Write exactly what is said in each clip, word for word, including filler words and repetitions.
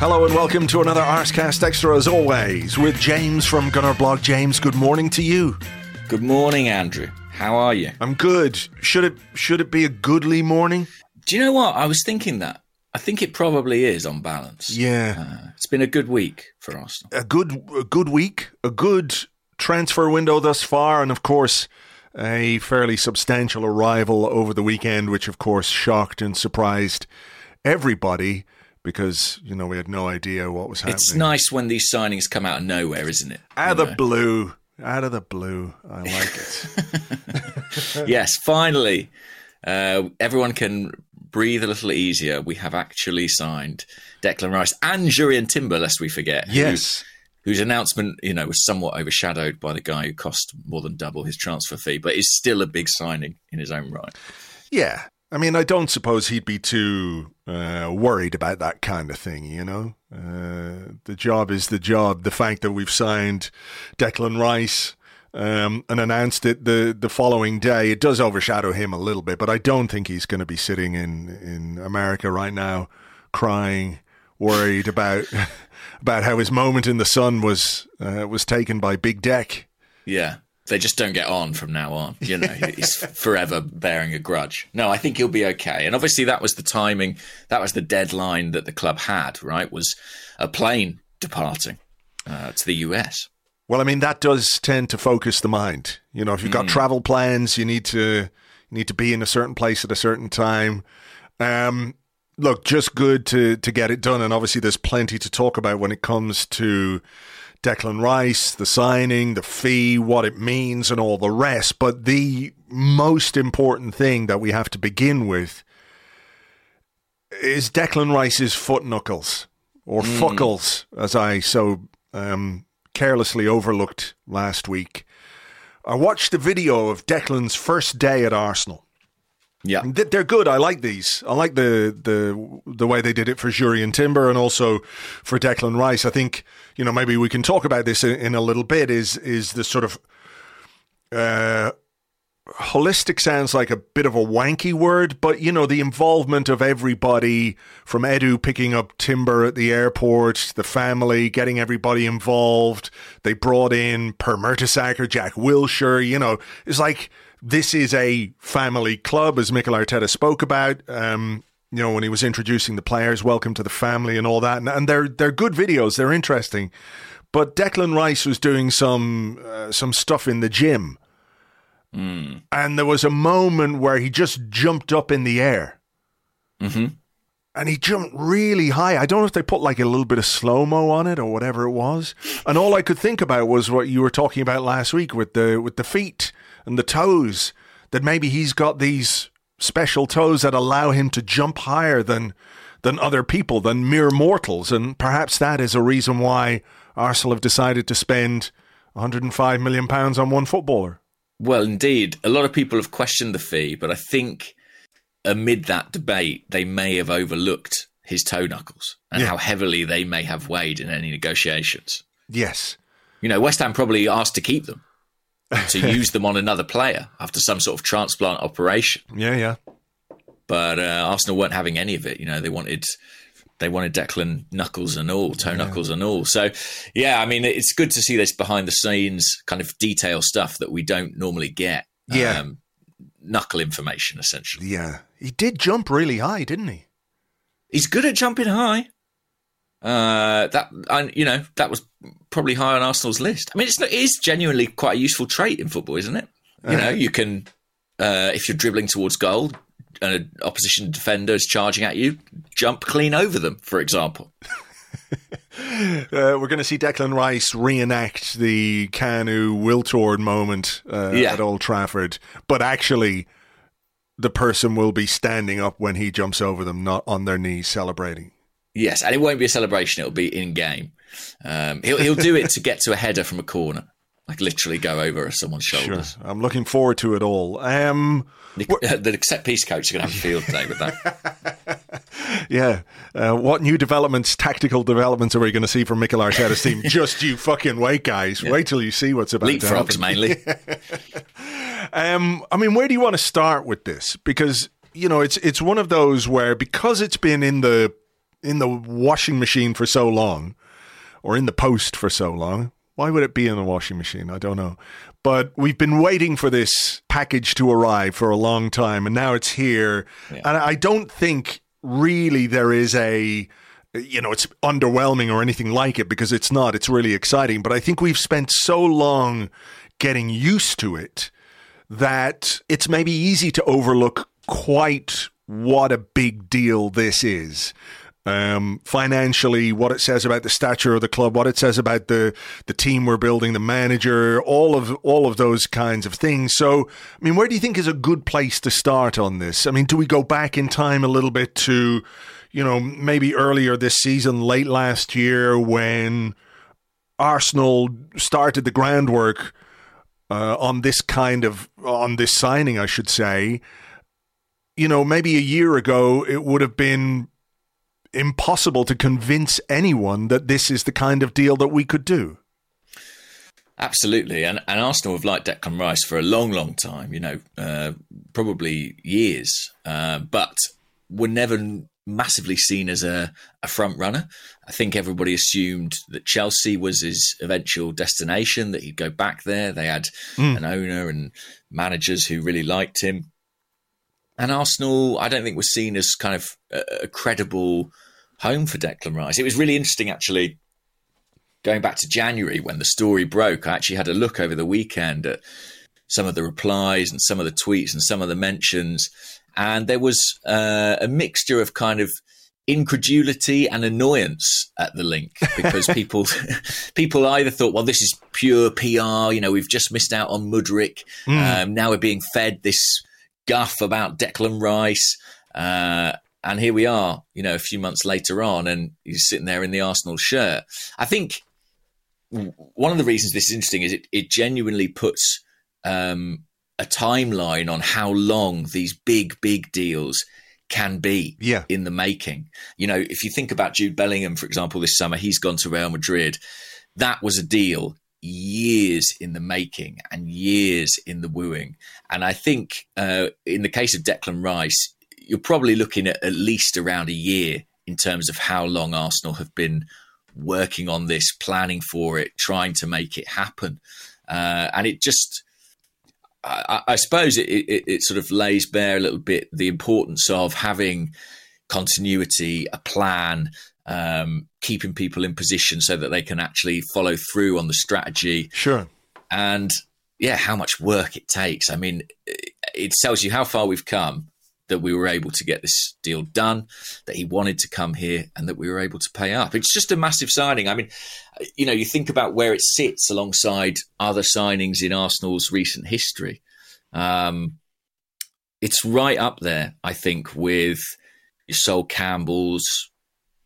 Hello and welcome to another Arsecast Extra, as always, with James from Gunnar Blog. James, good morning to you. Good morning, Andrew. How are you? I'm good. Should it should it be a goodly morning? Do you know what? I was thinking that. I think it probably is on balance. Yeah. Uh, it's been a good week for Arsenal. A good, a good week, a good transfer window thus far, and of course, a fairly substantial arrival over the weekend, which of course shocked and surprised everybody. Because, you know, we had no idea what was happening. It's nice when these signings come out of nowhere, isn't it? Out of the blue. Out of the blue. I like it. Yes, finally. Uh, everyone can breathe a little easier. We have actually signed Declan Rice and Jurrien Timber, lest we forget. Yes. Who, whose announcement, you know, was somewhat overshadowed by the guy who cost more than double his transfer fee, but is still a big signing in his own right. Yeah. I mean, I don't suppose he'd be too uh, worried about that kind of thing, you know? Uh, the job is the job. The fact that we've signed Declan Rice um, and announced it the, the following day, it does overshadow him a little bit, but I don't think he's going to be sitting in, in America right now crying, worried about about how his moment in the sun was uh, was taken by Big Dec. Yeah. They just don't get on from now on. You know, he's forever bearing a grudge. No, I think he'll be okay. And obviously that was the timing. That was the deadline that the club had, right? Was a plane departing uh, to the U S. Well, I mean, that does tend to focus the mind. You know, if you've got mm. travel plans, you need to you need to be in a certain place at a certain time. Um, look, just good to to get it done. And obviously there's plenty to talk about when it comes to Declan Rice, the signing, the fee, what it means and all the rest. But the most important thing that we have to begin with is Declan Rice's foot knuckles, or mm. fuckles, as I so um, carelessly overlooked last week. I watched the video of Declan's first day at Arsenal. Yeah, they're good. I like these. I like the the the way they did it for Jurrien Timber and also for Declan Rice. I think, you know, maybe we can talk about this in, in a little bit. Is is the sort of uh, holistic sounds like a bit of a wanky word, but you know, the involvement of everybody from Edu picking up Timber at the airport, the family getting everybody involved. They brought in Per Mertesacker, Jack Wilshire. You know, it's like, this is a family club, as Mikel Arteta spoke about, um, you know, when he was introducing the players, welcome to the family and all that. And, and they're they're good videos. They're interesting. But Declan Rice was doing some uh, some stuff in the gym. Mm. And there was a moment where he just jumped up in the air. Mm-hmm. And he jumped really high. I don't know if they put like a little bit of slow-mo on it or whatever it was. And all I could think about was what you were talking about last week with the with the feet and the toes, that maybe he's got these special toes that allow him to jump higher than than other people, than mere mortals. And perhaps that is a reason why Arsenal have decided to spend one hundred five million pounds on one footballer. Well, indeed. A lot of people have questioned the fee, but I think amid that debate, they may have overlooked his toe knuckles and yeah. how heavily they may have weighed in any negotiations. Yes. You know, West Ham probably asked to keep them, to use them on another player after some sort of transplant operation. Yeah, yeah. But uh, Arsenal weren't having any of it. You know, they wanted they wanted Declan knuckles and all, toe yeah. knuckles and all. So, yeah, I mean, it's good to see this behind the scenes kind of detail stuff that we don't normally get. Yeah. Um, knuckle information, essentially. Yeah. He did jump really high, didn't he? He's good at jumping high. Uh, that I, you know, that was probably high on Arsenal's list. I mean, it's it is genuinely quite a useful trait in football, isn't it? You uh-huh. know, you can uh, if you're dribbling towards goal and an opposition defender is charging at you, jump clean over them, for example. Uh, we're going to see Declan Rice reenact the Canu Wiltord moment uh, yeah. at Old Trafford, but actually the person will be standing up when he jumps over them, not on their knees celebrating. Yes, and it won't be a celebration, it'll be in game. Um, he'll he'll do it to get to a header from a corner, like literally go over someone's shoulders. Sure. I'm looking forward to it all. Um, the the set piece coach is going to have a field day with that. Yeah. Uh, what new developments, tactical developments, are we going to see from Mikel Arteta's team? Just you fucking wait, guys. Yeah. Wait till you see what's about to happen. Leapfrogs mainly. Yeah. um, I mean, where do you want to start with this? Because, you know, it's it's one of those where, because it's been in the in the washing machine for so long, or in the post for so long. Why would it be in the washing machine? I don't know. But we've been waiting for this package to arrive for a long time, and now it's here. Yeah. And I don't think really there is a, you know, it's underwhelming or anything like it, because it's not. It's really exciting. But I think we've spent so long getting used to it that it's maybe easy to overlook quite what a big deal this is. Um, financially, what it says about the stature of the club, what it says about the, the team we're building, the manager, all of all of those kinds of things. So, I mean, where do you think is a good place to start on this? I mean, do we go back in time a little bit to, you know, maybe earlier this season, late last year, when Arsenal started the groundwork uh, on this kind of, on this signing, I should say? You know, maybe a year ago, it would have been impossible to convince anyone that this is the kind of deal that we could do. Absolutely. And, and Arsenal have liked Declan Rice for a long, long time, you know, uh, probably years, uh, but were never massively seen as a, a front runner. I think everybody assumed that Chelsea was his eventual destination, that he'd go back there. They had mm. an owner and managers who really liked him. And Arsenal, I don't think, was seen as kind of a credible home for Declan Rice. It was really interesting, actually, going back to January when the story broke. I actually had a look over the weekend at some of the replies and some of the tweets and some of the mentions. And there was uh, a mixture of kind of incredulity and annoyance at the link, because people people either thought, well, this is pure P R. You know, we've just missed out on Mudrick. Mm. Um, now we're being fed this guff about Declan Rice, uh, and here we are, you know, a few months later on, and he's sitting there in the Arsenal shirt. I think one of the reasons this is interesting is it, it genuinely puts um, a timeline on how long these big, big deals can be yeah. in the making. You know, if you think about Jude Bellingham, for example, this summer, he's gone to Real Madrid. That was a deal years in the making and years in the wooing. And I think uh, in the case of Declan Rice, you're probably looking at at least around a year in terms of how long Arsenal have been working on this, planning for it, trying to make it happen. Uh, and it just, I, I suppose it, it, it sort of lays bare a little bit the importance of having continuity, a plan, Um, keeping people in position so that they can actually follow through on the strategy. Sure. And yeah, how much work it takes. I mean, it tells you how far we've come that we were able to get this deal done, that he wanted to come here, and that we were able to pay up. It's just a massive signing. I mean, you know, you think about where it sits alongside other signings in Arsenal's recent history. Um, it's right up there, I think, with your Sol Campbell's,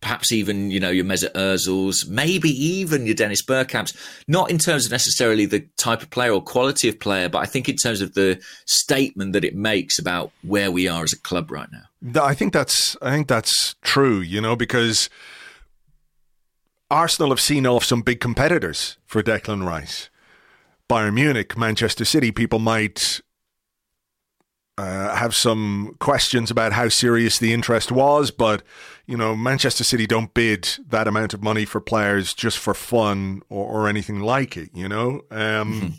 perhaps even, you know, your Mesut Ozil's, maybe even your Dennis Bergkamp's, not in terms of necessarily the type of player or quality of player, but I think in terms of the statement that it makes about where we are as a club right now. I think that's, I think that's true, you know, because Arsenal have seen off some big competitors for Declan Rice. Bayern Munich, Manchester City, people might Uh, have some questions about how serious the interest was, but, you know, Manchester City don't bid that amount of money for players just for fun or, or anything like it, you know. Um, mm-hmm.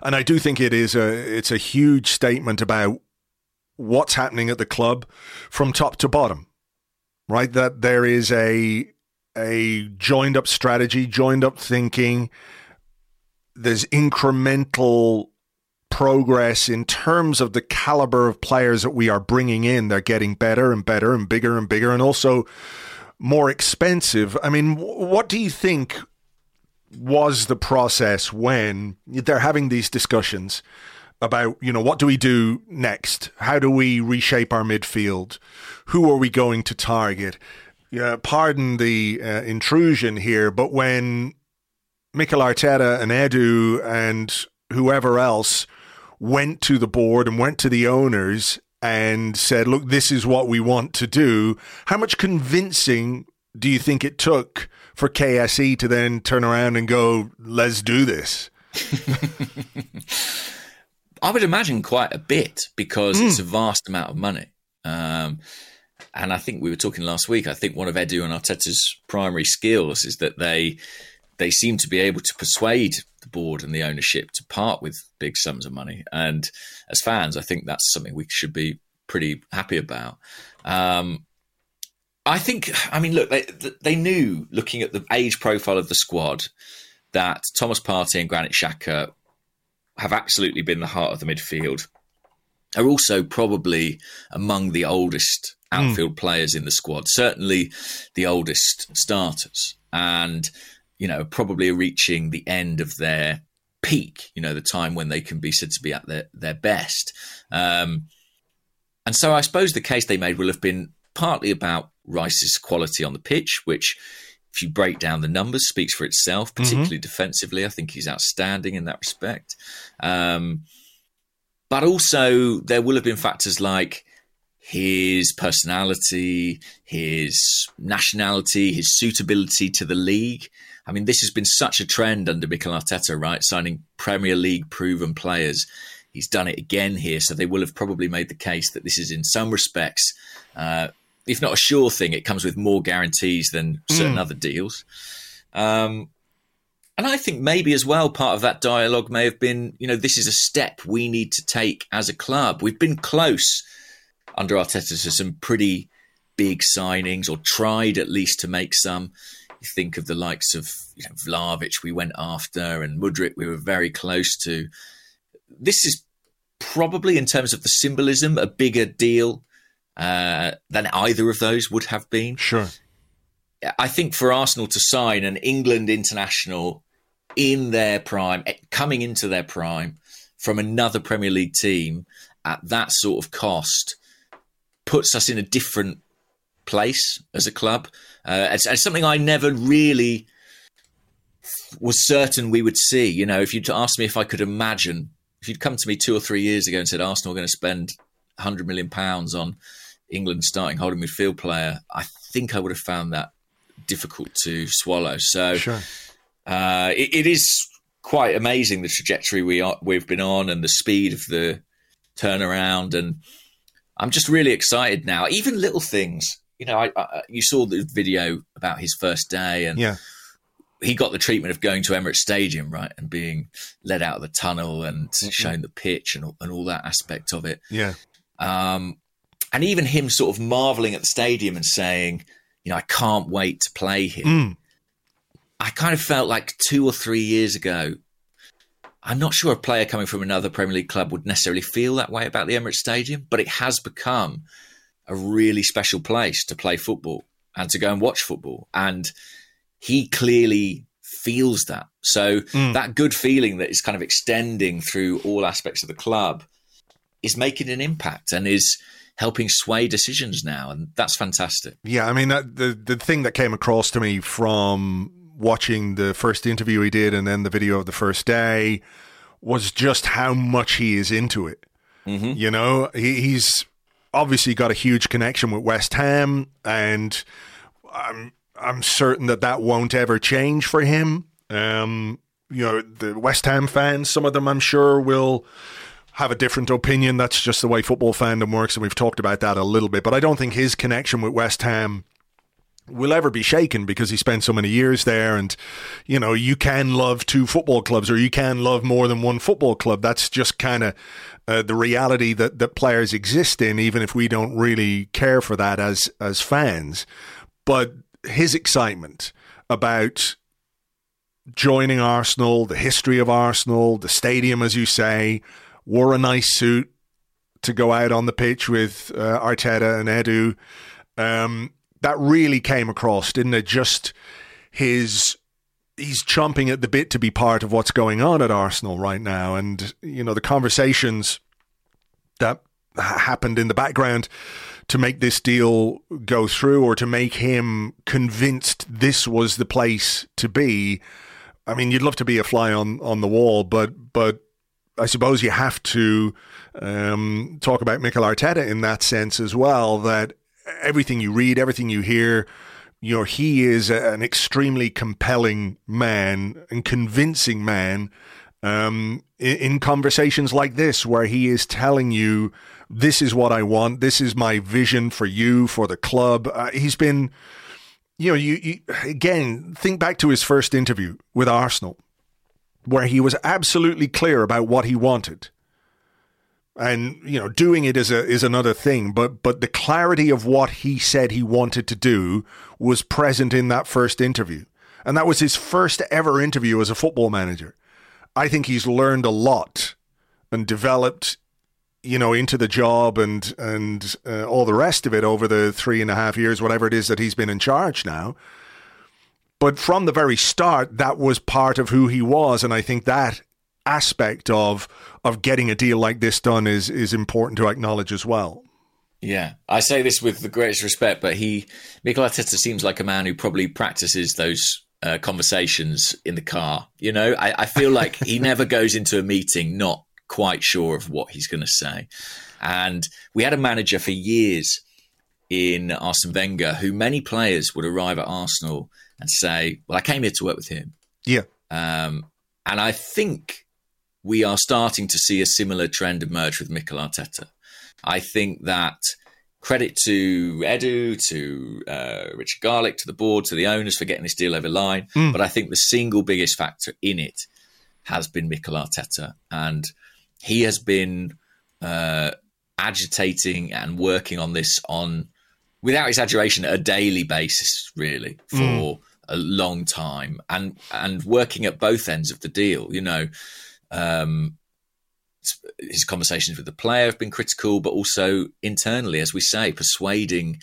And I do think it is a it's a huge statement about what's happening at the club from top to bottom, right? That there is a a joined up strategy, joined up thinking. There's incremental progress in terms of the caliber of players that we are bringing in. They're getting better and better and bigger and bigger, and also more expensive. I mean, what do you think was the process when they're having these discussions about, you know, what do we do next? How do we reshape our midfield? Who are we going to target? Yeah, pardon the uh, intrusion here, but when Mikel Arteta and Edu and whoever else went to the board and went to the owners and said, look, this is what we want to do, how much convincing do you think it took for K S E to then turn around and go, let's do this? I would imagine quite a bit, because mm. it's a vast amount of money. Um, and I think we were talking last week, I think one of Edu and Arteta's primary skills is that they they seem to be able to persuade the board and the ownership to part with big sums of money. And as fans, I think that's something we should be pretty happy about. Um, I think, I mean, look, they, they knew, looking at the age profile of the squad, that Thomas Partey and Granit Xhaka have absolutely been the heart of the midfield, are also probably among the oldest outfield mm. players in the squad, certainly the oldest starters, and, you know, probably reaching the end of their peak, you know, the time when they can be said to be at their, their best. Um, and so I suppose the case they made will have been partly about Rice's quality on the pitch, which, if you break down the numbers, speaks for itself, particularly mm-hmm. defensively. I think he's outstanding in that respect. Um, but also there will have been factors like his personality, his nationality, his suitability to the league. I mean, this has been such a trend under Mikel Arteta, right? Signing Premier League proven players. He's done it again here. So they will have probably made the case that this is, in some respects, uh, if not a sure thing, it comes with more guarantees than certain mm. other deals. Um, and I think maybe as well, part of that dialogue may have been, you know, this is a step we need to take as a club. We've been close under Arteta to some pretty big signings, or tried at least to make some. You think of the likes of, you know, Vlahovic we went after, and Mudrick we were very close to. This is probably, in terms of the symbolism, a bigger deal Uh, than either of those would have been. Sure. I think for Arsenal to sign an England international in their prime, coming into their prime from another Premier League team at that sort of cost, puts us in a different place as a club. Uh, it's, it's something I never really was certain we would see. You know, if you'd asked me if I could imagine, if you'd come to me two or three years ago and said Arsenal are going to spend one hundred million pounds on England starting holding midfield player, I think I would have found that difficult to swallow. So sure. uh, it, it is quite amazing, the trajectory we are, we've been on, and the speed of the turnaround. And I'm just really excited now. Even little things, you know, I, I, you saw the video about his first day, and yeah. he got the treatment of going to Emirates Stadium, right, and being led out of the tunnel and mm-hmm. shown the pitch and, and all that aspect of it. Yeah. Um, and even him sort of marveling at the stadium and saying, you know, I can't wait to play here. Mm. I kind of felt like two or three years ago, I'm not sure a player coming from another Premier League club would necessarily feel that way about the Emirates Stadium, but it has become a really special place to play football and to go and watch football. And he clearly feels that. So mm. that good feeling that is kind of extending through all aspects of the club is making an impact and is helping sway decisions now. And that's fantastic. Yeah, I mean, that, the, the thing that came across to me from watching the first interview he did and then the video of the first day was just how much he is into it. Mm-hmm. You know, he, he's obviously got a huge connection with West Ham, and I'm, I'm certain that that won't ever change for him. Um, you know, the West Ham fans, some of them I'm sure will have a different opinion. That's just the way football fandom works, and we've talked about that a little bit. But I don't think his connection with West Ham will ever be shaken, because he spent so many years there. And, you know, you can love two football clubs, or you can love more than one football club. That's just kind of uh, the reality that, that players exist in, even if we don't really care for that as as fans. But his excitement about joining Arsenal, the history of Arsenal, the stadium, as you say, wore a nice suit to go out on the pitch with uh, Arteta and Edu. Um, that really came across, didn't it? Just his... he's chomping at the bit to be part of what's going on at Arsenal right now. And, you know, the conversations that happened in the background to make this deal go through, or to make him convinced this was the place to be. I mean, you'd love to be a fly on, on the wall, but but I suppose you have to um, talk about Mikel Arteta in that sense as well, that everything you read, everything you hear, you know, he is a, an extremely compelling man and convincing man um, in, in conversations like this, where he is telling you, this is what I want. This is my vision for you, for the club. Uh, he's been, you know, you, you again, think back to his first interview with Arsenal, where he was absolutely clear about what he wanted. And, you know, doing it is a, is another thing, but but the clarity of what he said he wanted to do was present in that first interview. And that was his first ever interview as a football manager. I think he's learned a lot and developed, you know, into the job and, and uh, all the rest of it over the three and a half years, whatever it is that he's been in charge now. But from the very start, that was part of who he was, and I think that aspect of of getting a deal like this done is is important to acknowledge as well. Yeah, I say this with the greatest respect, but he, Mikel Arteta, seems like a man who probably practices those uh, conversations in the car. You know, I, I feel like he never goes into a meeting not quite sure of what he's going to say. And we had a manager for years in Arsene Wenger who many players would arrive at Arsenal and say, "Well, I came here to work with him." Yeah, um, and I think we are starting to see a similar trend emerge with Mikel Arteta. I think that, credit to Edu, to uh, Richard Garlick, to the board, to the owners for getting this deal over the line. Mm. But I think the single biggest factor in it has been Mikel Arteta. And he has been uh, agitating and working on this on, without exaggeration, a daily basis, really, for... Mm. a long time, and and working at both ends of the deal. You know, um, his conversations with the player have been critical, but also internally, as we say, persuading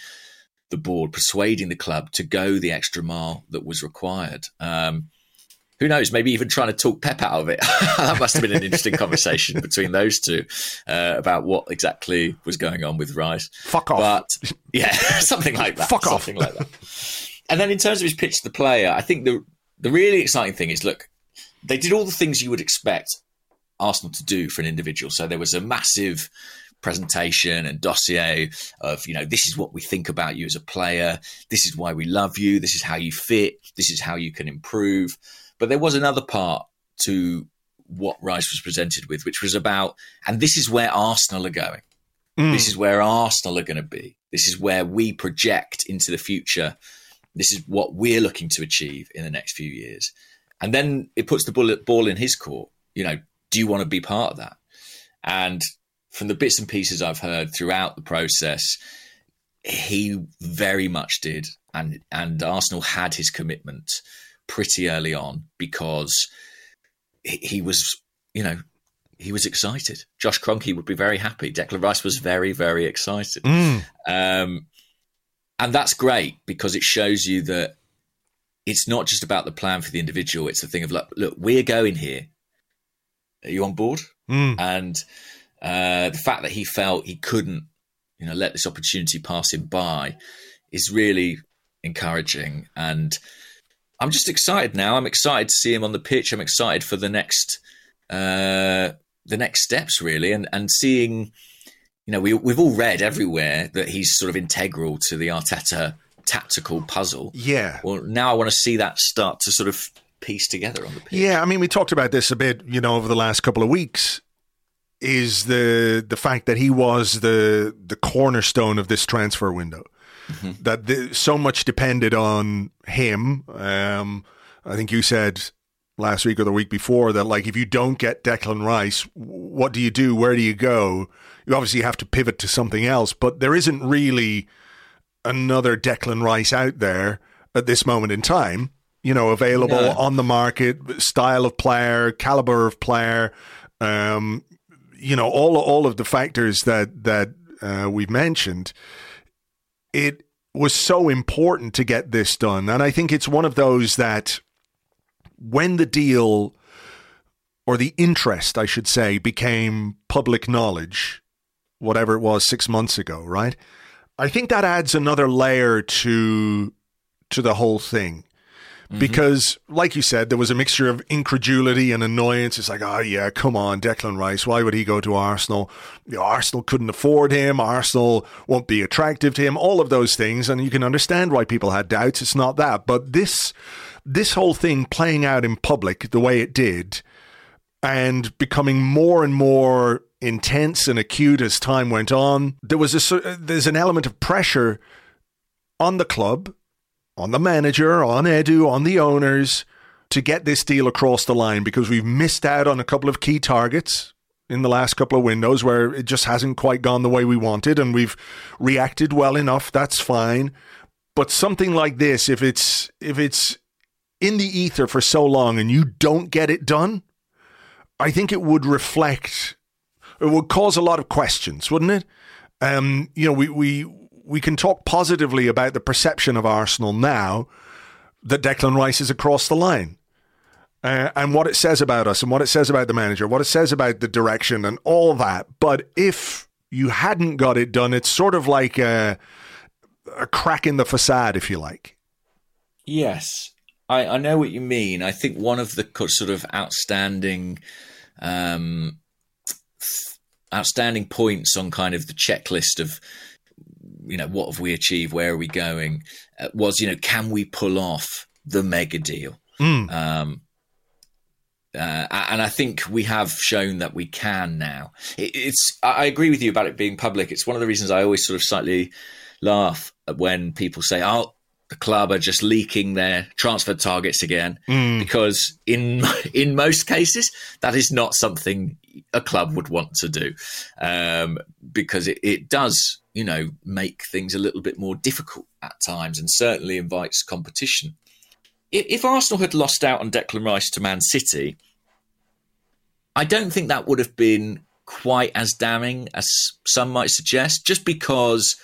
the board, persuading the club to go the extra mile that was required. Um, who knows, maybe even trying to talk Pep out of it. That must have been an interesting conversation between those two uh, about what exactly was going on with Rice. Fuck off. But, yeah, something like that. Fuck off. Something like that. And then in terms of his pitch to the player, I think the the really exciting thing is, look, they did all the things you would expect Arsenal to do for an individual. So there was a massive presentation and dossier of, you know, this is what we think about you as a player. This is why we love you. This is how you fit. This is how you can improve. But there was another part to what Rice was presented with, which was about, and this is where Arsenal are going. Mm. This is where Arsenal are going to be. This is where we project into the future. This is what we're looking to achieve in the next few years. And then it puts the bullet ball in his court. You know, do you want to be part of that? And from the bits and pieces I've heard throughout the process, he very much did. And, and Arsenal had his commitment pretty early on because he was, you know, he was excited. Josh Kroenke would be very happy. Declan Rice was very, very excited. Mm. Um And that's great because it shows you that it's not just about the plan for the individual. It's the thing of, look, look we're going here. Are you on board? Mm. And uh, the fact that he felt he couldn't, you know, let this opportunity pass him by is really encouraging. And I'm just excited now. I'm excited to see him on the pitch. I'm excited for the next uh, the next steps, really, and and seeing. You know, we, we've all read everywhere that he's sort of integral to the Arteta tactical puzzle. Yeah. Well, now I want to see that start to sort of piece together on the pitch. Yeah, I mean, we talked about this a bit, you know, over the last couple of weeks, is the the fact that he was the the cornerstone of this transfer window, mm-hmm. that the, so much depended on him. Um, I think you said last week or the week before that, like, if you don't get Declan Rice, what do you do? Where do you go? You obviously have to pivot to something else, but there isn't really another Declan Rice out there at this moment in time, you know, available no. on the market, style of player, caliber of player, um, you know, all all of the factors that that uh, we've mentioned. It was so important to get this done. And I think it's one of those that when the deal, or the interest, I should say, became public knowledge, whatever it was six months ago, right? I think that adds another layer to to the whole thing. Mm-hmm. Because, like you said, there was a mixture of incredulity and annoyance. It's like, oh, yeah, come on, Declan Rice. Why would he go to Arsenal? You know, Arsenal couldn't afford him. Arsenal won't be attractive to him. All of those things. And you can understand why people had doubts. It's not that. But this this whole thing playing out in public the way it did and becoming more and more intense and acute as time went on, there was a, there's an element of pressure on the club, on the manager, on Edu, on the owners, to get this deal across the line, because we've missed out on a couple of key targets in the last couple of windows where it just hasn't quite gone the way we wanted, and we've reacted well enough, that's fine. But something like this, if it's if it's in the ether for so long and you don't get it done, I think it would reflect, it would cause a lot of questions, wouldn't it? Um, you know, we... we We can talk positively about the perception of Arsenal now that Declan Rice is across the line, uh, and what it says about us and what it says about the manager, what it says about the direction and all that. But if you hadn't got it done, it's sort of like a, a crack in the facade, if you like. Yes, I, I know what you mean. I think one of the sort of outstanding um, outstanding points on kind of the checklist of, you know, what have we achieved? Where are we going? Uh, was, you know, can we pull off the mega deal? Mm. Um, uh, and I think we have shown that we can now. It, it's, I agree with you about it being public. It's one of the reasons I always sort of slightly laugh when people say, oh, the club are just leaking their transfer targets again, mm. because in in most cases, that is not something a club would want to do, um, because it, it does, you know, make things a little bit more difficult at times, and certainly invites competition. If, if Arsenal had lost out on Declan Rice to Man City, I don't think that would have been quite as damning as some might suggest, just because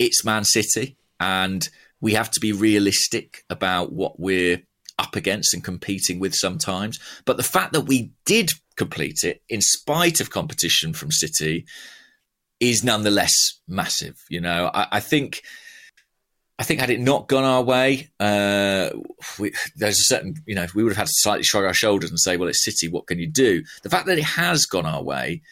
it's Man City and we have to be realistic about what we're up against and competing with sometimes. But the fact that we did complete it in spite of competition from City is nonetheless massive. You know, I, I think, I think had it not gone our way, uh, we, there's a certain, you know, we would have had to slightly shrug our shoulders and say, well, it's City, what can you do? The fact that it has gone our way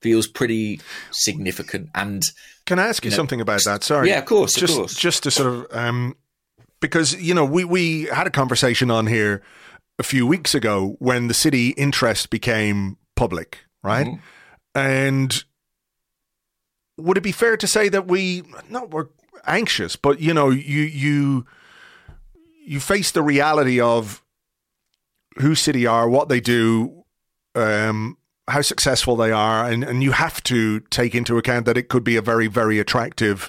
feels pretty significant. And can I ask you, you know, something about that? Sorry. Yeah, of course. Just, of course. Just to sort of, um, because, you know, we, we had a conversation on here a few weeks ago when the City interest became public, right? Mm-hmm. And would it be fair to say that we, not we're anxious, but, you know, you, you, you face the reality of who City are, what they do, um, how successful they are, and, and you have to take into account that it could be a very, very attractive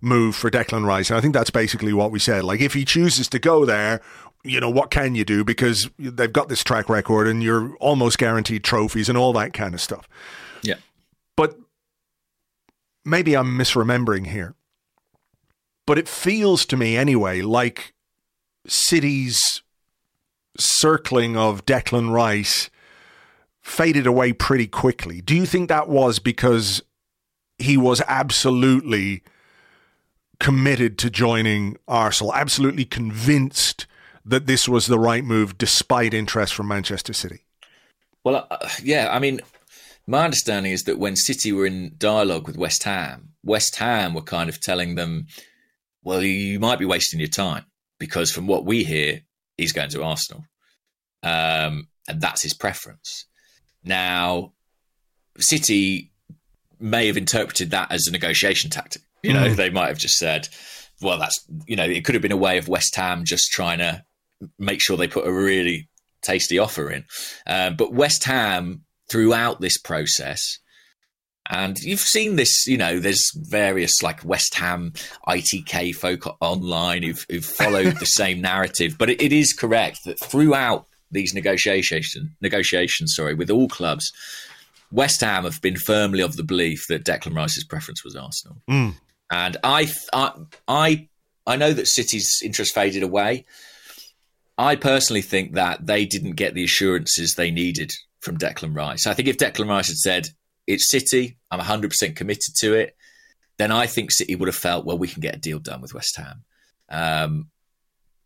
move for Declan Rice. And I think that's basically what we said. Like, if he chooses to go there, you know, what can you do? Because they've got this track record and you're almost guaranteed trophies and all that kind of stuff. Yeah. But maybe I'm misremembering here, but it feels to me anyway like City's circling of Declan Rice faded away pretty quickly. Do you think that was because he was absolutely committed to joining Arsenal, absolutely convinced that this was the right move despite interest from Manchester City? Well, uh, yeah, I mean, my understanding is that when City were in dialogue with West Ham, West Ham were kind of telling them, well, you might be wasting your time because from what we hear, he's going to Arsenal. Um, and that's his preference. Now, City may have interpreted that as a negotiation tactic. You know, mm. they might have just said, well, that's, you know, it could have been a way of West Ham just trying to make sure they put a really tasty offer in. Uh, but West Ham, throughout this process, and you've seen this, you know, there's various like West Ham I T K folk online who've, who've followed the same narrative. But it, it is correct that throughout these negotiations, negotiations, sorry, with all clubs, West Ham have been firmly of the belief that Declan Rice's preference was Arsenal. Mm. And I, I, I know that City's interest faded away. I personally think that they didn't get the assurances they needed from Declan Rice. I think if Declan Rice had said, it's City, I'm one hundred percent committed to it, then I think City would have felt, well, we can get a deal done with West Ham. Um,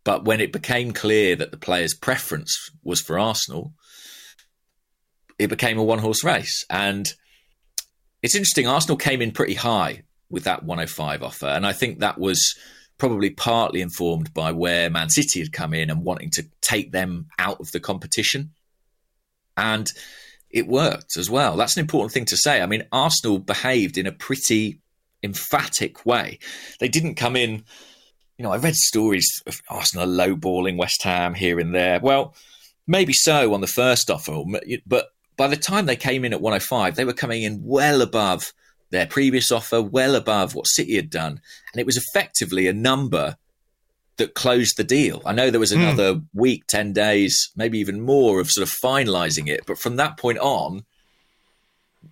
but when it became clear that the player's preference was for Arsenal, it became a one-horse race. And it's interesting, Arsenal came in pretty high with that one oh five offer. And I think that was probably partly informed by where Man City had come in and wanting to take them out of the competition. And it worked as well. That's an important thing to say. I mean, Arsenal behaved in a pretty emphatic way. They didn't come in, you know, I read stories of Arsenal lowballing West Ham here and there. Well, maybe so on the first offer, but by the time they came in at one oh five, they were coming in well above their previous offer, well above what City had done. And it was effectively a number that closed the deal. I know there was another mm. week, ten days, maybe even more of sort of finalising it. But from that point on,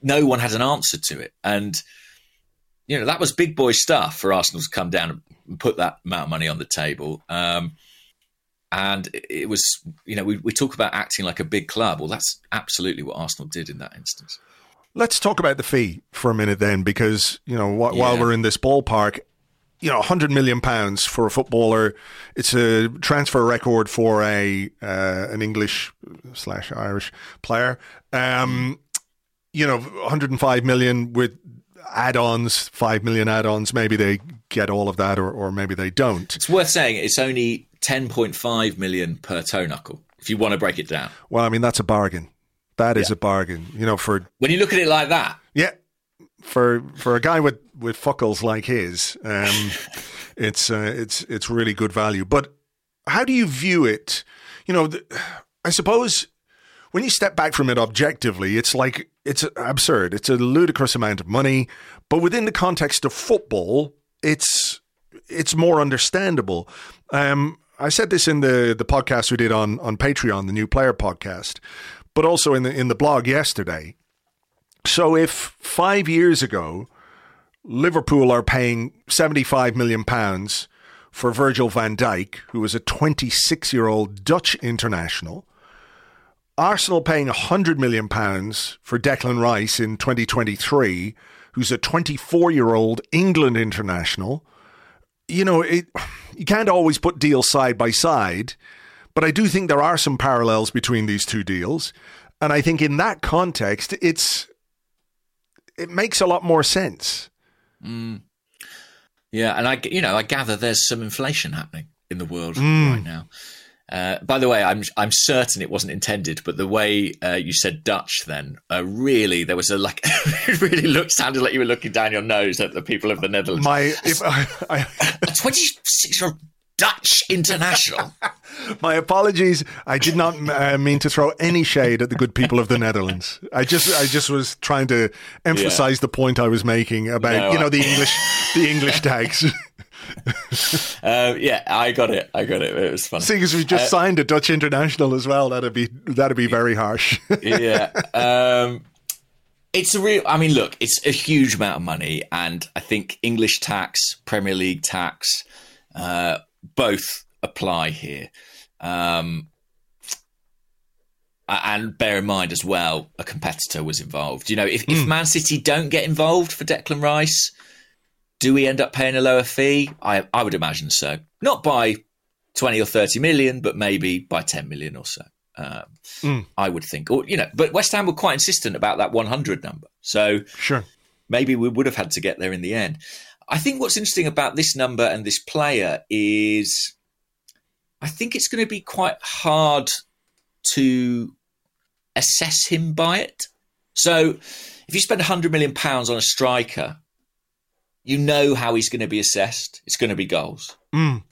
no one had an answer to it. And, you know, that was big boy stuff for Arsenal to come down and put that amount of money on the table. Um, and it was, you know, we, we talk about acting like a big club. Well, that's absolutely what Arsenal did in that instance. Let's talk about the fee for a minute then, because, you know, wh- yeah. while we're in this ballpark, you know, one hundred million pounds for a footballer, it's a transfer record for a uh, an English slash Irish player. Um, you know, one hundred five million with add-ons, five million add-ons. Maybe they get all of that, or, or maybe they don't. It's worth saying it's only ten point five million per toe knuckle, if you want to break it down. Well, I mean, that's a bargain. That is yeah. a bargain, you know, for... When you look at it like that. Yeah. For for a guy with, with fuckles like his, um, it's uh, it's it's really good value. But how do you view it? You know, th- I suppose when you step back from it objectively, it's like, it's absurd. It's a ludicrous amount of money. But within the context of football, it's it's more understandable. Um, I said this in the, the podcast we did on, on Patreon, the New Player podcast, but also in the in the blog yesterday. So if five years ago, Liverpool are paying seventy-five million pounds for Virgil van Dijk, who was a twenty-six-year-old Dutch international, Arsenal paying one hundred million pounds for Declan Rice in twenty twenty-three, who's a twenty-four-year-old England international, you know, it, you can't always put deals side by side. But I do think there are some parallels between these two deals. And I think in that context, it's it makes a lot more sense. Mm. Yeah. And I, you know, I gather there's some inflation happening in the world mm. right now. Uh, by the way, I'm I'm certain it wasn't intended, but the way uh, you said Dutch then, uh, really, there was a like, it really looked, sounded like you were looking down your nose at the people of the Netherlands. My, if I, I, a twenty-six-year-old Dutch international. My apologies. I did not uh, mean to throw any shade at the good people of the Netherlands. I just, I just was trying to emphasize yeah. the point I was making about no, you know I- the English, the English tags. uh, yeah, I got it. I got it. It was funny. Seeing as we just uh, signed a Dutch international as well, that'd be that'd be very harsh. yeah, um, it's a real. I mean, look, it's a huge amount of money, and I think English tax, Premier League tax, uh, both apply here. Um, and bear in mind as well, a competitor was involved. You know, if, mm. if Man City don't get involved for Declan Rice, do we end up paying a lower fee? I, I would imagine so. Not by twenty or thirty million, but maybe by ten million or so. Um, mm. I would think. Or, you know, but West Ham were quite insistent about that one hundred number. So sure, maybe we would have had to get there in the end. I think what's interesting about this number and this player is I think it's going to be quite hard to assess him by it. So if you spend one hundred million pounds on a striker, you know how he's going to be assessed. It's going to be goals. Mm.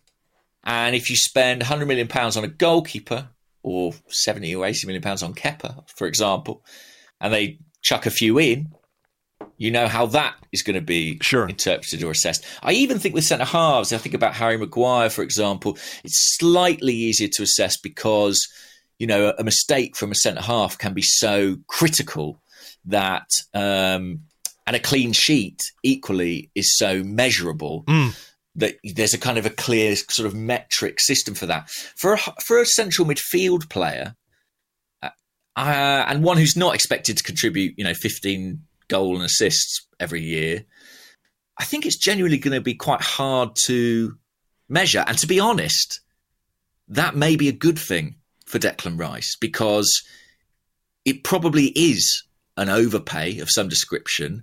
And if you spend one hundred million pounds on a goalkeeper or seventy or eighty million pounds on Kepa, for example, and they chuck a few in, you know how that is going to be sure. interpreted or assessed. I even think with centre-halves, I think about Harry Maguire, for example, it's slightly easier to assess because, you know, a mistake from a centre-half can be so critical that um, And a clean sheet equally is so measurable mm. that there's a kind of a clear sort of metric system for that. For a, for a central midfield player, uh, uh, and one who's not expected to contribute, you know, fifteen goal and assists every year, I think it's genuinely going to be quite hard to measure. And to be honest, that may be a good thing for Declan Rice, because it probably is an overpay of some description,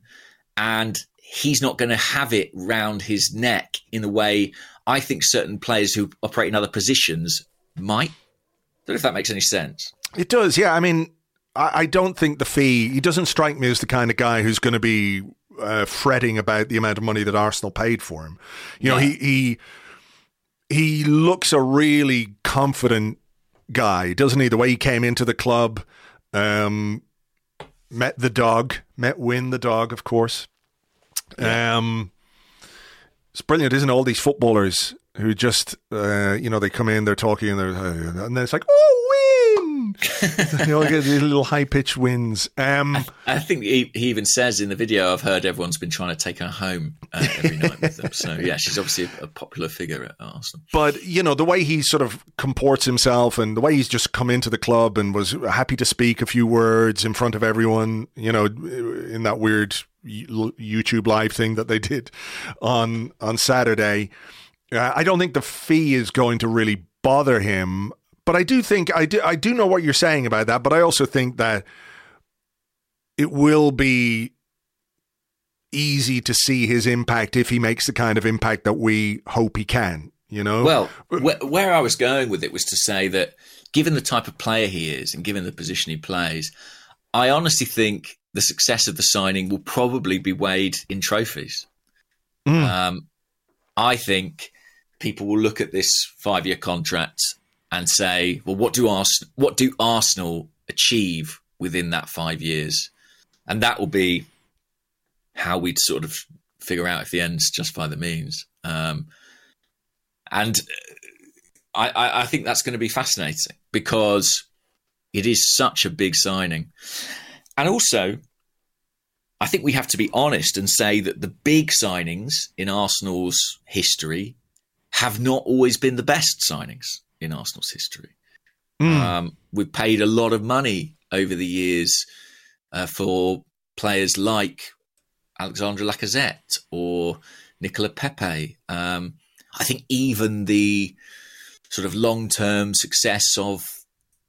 and he's not going to have it round his neck in the way I think certain players who operate in other positions might. I don't know if that makes any sense. It does, yeah. I mean, I don't think the fee, he doesn't strike me as the kind of guy who's going to be uh, fretting about the amount of money that Arsenal paid for him. You yeah. know, he, he he looks a really confident guy, doesn't he? The way he came into the club, um, met the dog, met Win the dog, of course. Yeah. Um, it's brilliant, isn't it? All these footballers who just, uh, you know, they come in, they're talking, and, they're, uh, and then it's like, oh, Win! They all get these little high-pitched wins. Um, I, I think he, he even says in the video, I've heard everyone's been trying to take her home uh, every night with them. So, yeah, she's obviously a, a popular figure at Arsenal. But, you know, the way he sort of comports himself and the way he's just come into the club and was happy to speak a few words in front of everyone, you know, in that weird YouTube live thing that they did on, on Saturday. Uh, I don't think the fee is going to really bother him. But I do think, I do, I do know what you're saying about that, but I also think that it will be easy to see his impact if he makes the kind of impact that we hope he can, you know? Well, wh- where I was going with it was to say that given the type of player he is and given the position he plays, I honestly think the success of the signing will probably be weighed in trophies. Mm. Um, I think people will look at this five-year contract and say, well, what do Ars- what do Arsenal achieve within that five years? And that will be how we'd sort of figure out if the ends justify the means. Um, and I, I, I think that's going to be fascinating because it is such a big signing. And also, I think we have to be honest and say that the big signings in Arsenal's history have not always been the best signings in Arsenal's history. Mm. Um, we've paid a lot of money over the years uh, for players like Alexandre Lacazette or Nicola Pepe. Um, I think even the sort of long-term success of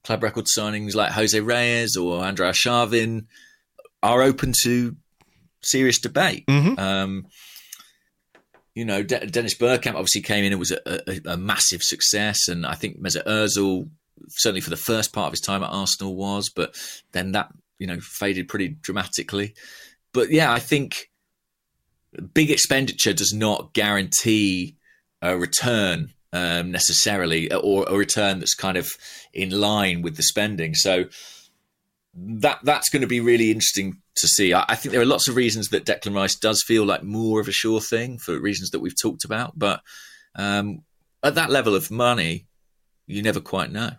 club record signings like Jose Reyes or Andreas Shavin are open to serious debate. Mm-hmm. Um, You know, De- Dennis Bergkamp obviously came in and was a, a, a massive success. And I think Mesut Ozil, certainly for the first part of his time at Arsenal, was. But then that, you know, faded pretty dramatically. But yeah, I think big expenditure does not guarantee a return um, necessarily, or a return that's kind of in line with the spending. So that that's going to be really interesting to see. I, I think there are lots of reasons that Declan Rice does feel like more of a sure thing for reasons that we've talked about. But um, at that level of money, you never quite know.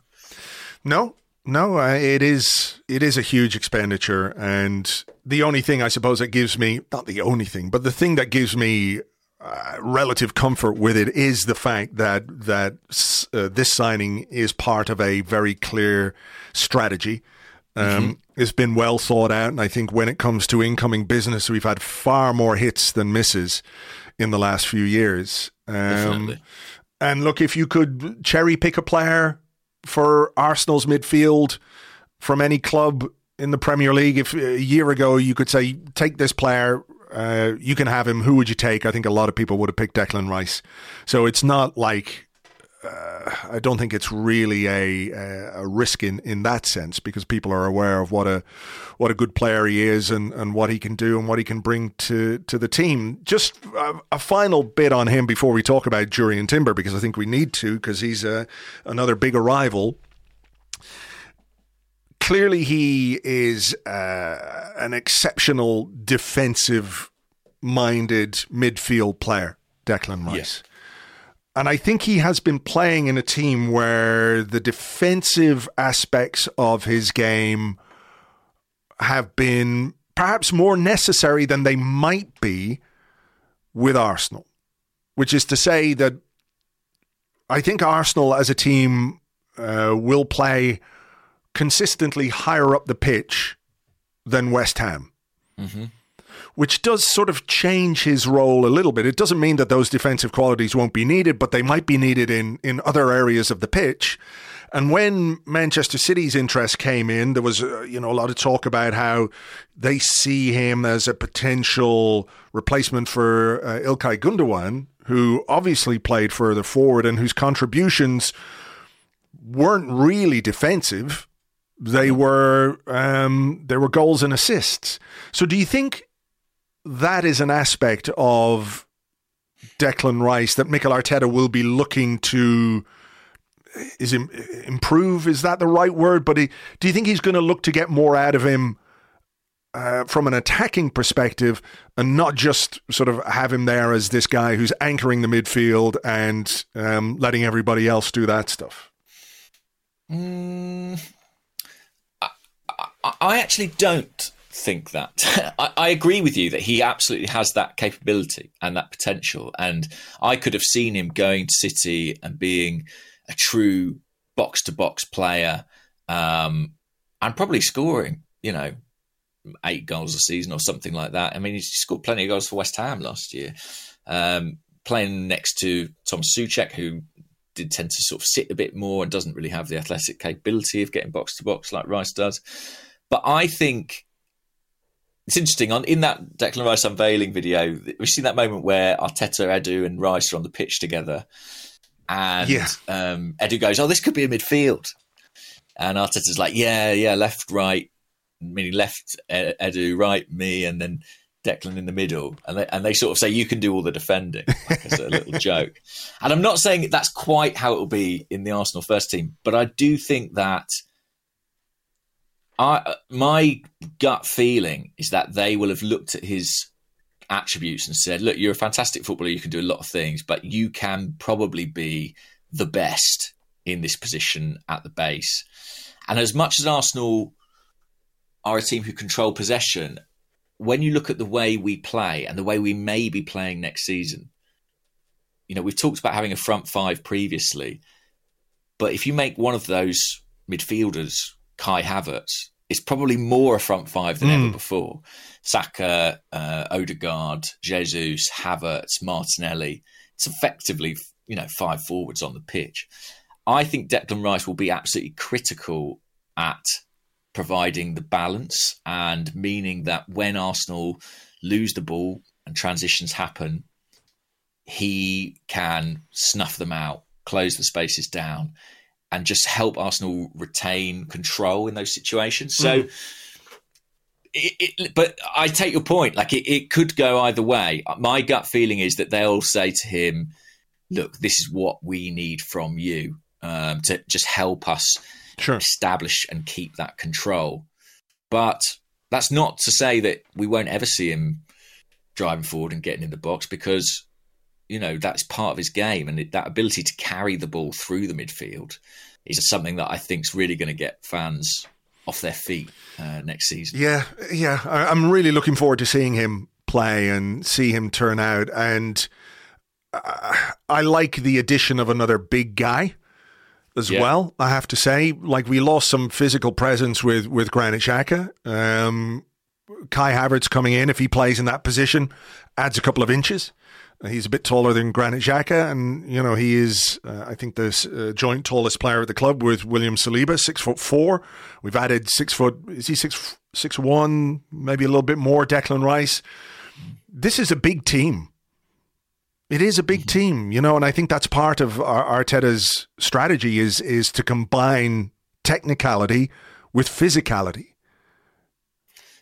No, no, uh, it is it is a huge expenditure. And the only thing I suppose that gives me, not the only thing, but the thing that gives me uh, relative comfort with it is the fact that, that uh, this signing is part of a very clear strategy. Um, mm-hmm. It's been well thought out, and I think when it comes to incoming business, we've had far more hits than misses in the last few years. Um, and look, if you could cherry pick a player for Arsenal's midfield from any club in the Premier League, if a year ago you could say, take this player, uh, you can have him, who would you take? I think a lot of people would have picked Declan Rice. So it's not like... Uh, I don't think it's really a, a a risk in in that sense, because people are aware of what a what a good player he is and, and what he can do and what he can bring to, to the team. Just a, a final bit on him before we talk about Jurrien Timber, because I think we need to, because he's a, another big arrival. Clearly, he is uh, an exceptional defensive-minded midfield player, Declan Rice. Yes. And I think he has been playing in a team where the defensive aspects of his game have been perhaps more necessary than they might be with Arsenal, which is to say that I think Arsenal as a team uh, will play consistently higher up the pitch than West Ham, mm-hmm. which does sort of change his role a little bit. It doesn't mean that those defensive qualities won't be needed, but they might be needed in, in other areas of the pitch. And when Manchester City's interest came in, there was uh, you know, a lot of talk about how they see him as a potential replacement for uh, İlkay Gündoğan, who obviously played further forward and whose contributions weren't really defensive. They were um, they were goals and assists. So do you think that is an aspect of Declan Rice that Mikel Arteta will be looking to is im- improve? Is that the right word? But he, do you think he's going to look to get more out of him uh, from an attacking perspective and not just sort of have him there as this guy who's anchoring the midfield and um, letting everybody else do that stuff? Mm. I actually don't think that. I, I agree with you that he absolutely has that capability and that potential. And I could have seen him going to City and being a true box-to-box player um, and probably scoring, you know, eight goals a season or something like that. I mean, he scored plenty of goals for West Ham last year, um, playing next to Tom Suchek, who did tend to sort of sit a bit more and doesn't really have the athletic capability of getting box-to-box like Rice does. But I think it's interesting. On in that Declan Rice unveiling video, we've seen that moment where Arteta, Edu, and Rice are on the pitch together, and yeah. um, Edu goes, "Oh, this could be a midfield," and Arteta's like, "Yeah, yeah, left, right," meaning left Edu, right me, and then Declan in the middle, and they, and they sort of say, "You can do all the defending," like as a little joke. And I'm not saying that's quite how it will be in the Arsenal first team, but I do think that. I, my gut feeling is that they will have looked at his attributes and said, "Look, you're a fantastic footballer. You can do a lot of things, but you can probably be the best in this position at the base." And as much as Arsenal are a team who control possession, when you look at the way we play and the way we may be playing next season, you know, we've talked about having a front five previously, but if you make one of those midfielders Kai Havertz, is probably more a front five than mm. ever before. Saka, uh, Odegaard, Jesus, Havertz, Martinelli. It's effectively, you know, five forwards on the pitch. I think Declan Rice will be absolutely critical at providing the balance and meaning that when Arsenal lose the ball and transitions happen, he can snuff them out, close the spaces down, and just help Arsenal retain control in those situations. So, mm. it, it, but I take your point. Like it, it could go either way. My gut feeling is that they'll say to him, "Look, this is what we need from you um, to just help us sure. establish and keep that control." But that's not to say that we won't ever see him driving forward and getting in the box, because you know, that's part of his game, and that ability to carry the ball through the midfield is something that I think is really going to get fans off their feet uh, next season. Yeah, yeah. I'm really looking forward to seeing him play and see him turn out. And I like the addition of another big guy as yeah. well, I have to say. Like, we lost some physical presence with, with Granit Xhaka. Um, Kai Havertz coming in, if he plays in that position, adds a couple of inches. He's a bit taller than Granit Xhaka, and you know he is, uh, I think, the uh, joint tallest player at the club with William Saliba, six foot four. We've added six foot. Is he six six one? Maybe a little bit more. Declan Rice. This is a big team. It is a big team, you know, and I think that's part of Arteta's strategy is is to combine technicality with physicality.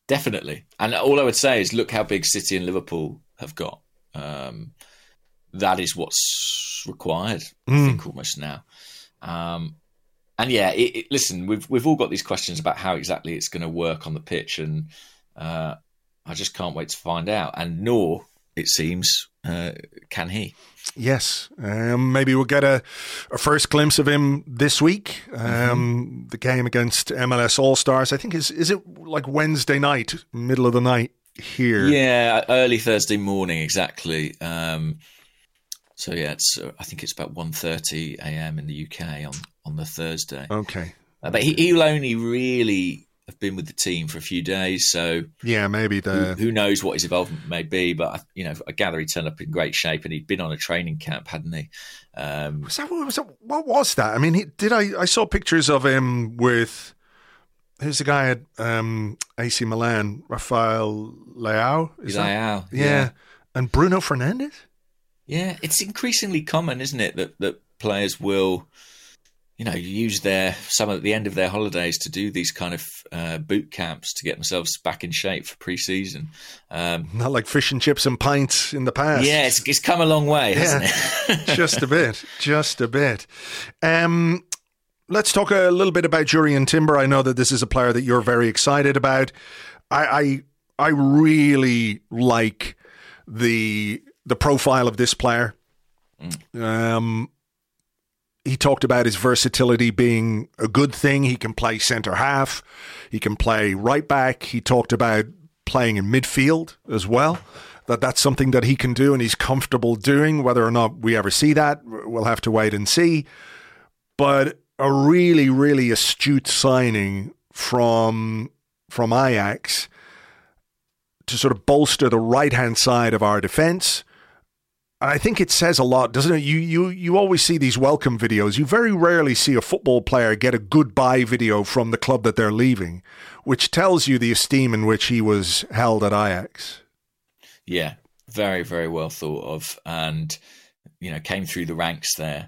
Definitely, and all I would say is look how big City and Liverpool have got. Um, that is what's required, mm. I think, almost now. Um, and yeah, it, it, listen, we've we've all got these questions about how exactly it's going to work on the pitch, and uh, I just can't wait to find out. And nor it seems, uh, can he? Yes. Um, maybe we'll get a, a first glimpse of him this week. Um, mm-hmm. The game against M L S All-Stars, I think, is is it like Wednesday night, middle of the night here? Yeah, early Thursday morning, exactly. Um, so, yeah, it's uh, I think it's about one thirty a.m. in the U K on, on the Thursday. Okay. Uh, but he, he'll only really... have been with the team for a few days, so yeah, maybe the who, who knows what his involvement may be. But you know, I gather he turned up in great shape, and he'd been on a training camp, hadn't he? Um, was that, was that, what was that? I mean, he, did I? I saw pictures of him with who's the guy at um, A C Milan, Rafael Leao, is Leao, that? Yeah. yeah, and Bruno Fernandes. Yeah, it's increasingly common, isn't it, that that players will. You know, use their summer at the end of their holidays to do these kind of uh, boot camps to get themselves back in shape for pre-season. Um, Not like fish and chips and pints in the past. Yeah, it's, it's come a long way, hasn't yeah, it? just a bit, just a bit. Um, let's talk a little bit about Jurrien Timber. I know that this is a player that you're very excited about. I, I, I really like the the profile of this player. Mm. Um. He talked about his versatility being a good thing. He can play centre half. He can play right back. He talked about playing in midfield as well, that that's something that he can do and he's comfortable doing. Whether or not we ever see that, we'll have to wait and see. But a really, really astute signing from, from Ajax to sort of bolster the right-hand side of our defence. I think it says a lot, doesn't it? You you you always see these welcome videos. You very rarely see a football player get a goodbye video from the club that they're leaving, which tells you the esteem in which he was held at Ajax. Yeah, very, very well thought of, and you know, came through the ranks there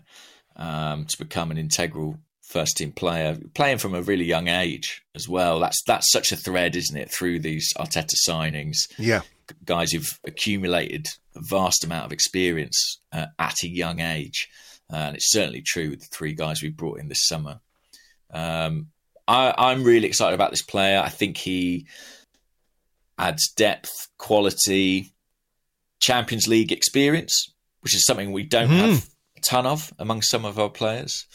um, to become an integral first team player, playing from a really young age as well. That's that's such a thread, isn't it, through these Arteta signings? Yeah. Guys who've accumulated a vast amount of experience uh, at a young age. Uh, and it's certainly true with the three guys we've brought in this summer. Um, I, I'm really excited about this player. I think he adds depth, quality, Champions League experience, which is something we don't mm. have a ton of among some of our players.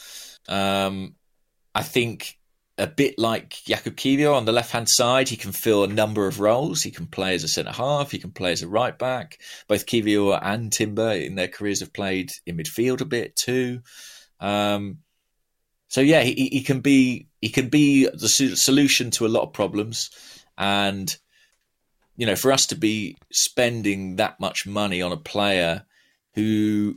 Um, I think... A bit like Jakub Kivior on the left-hand side, he can fill a number of roles. He can play as a centre-half, he can play as a right-back. Both Kivior and Timber in their careers have played in midfield a bit too. Um, so yeah, he, he can be he can be the solution to a lot of problems. And you know, for us to be spending that much money on a player who...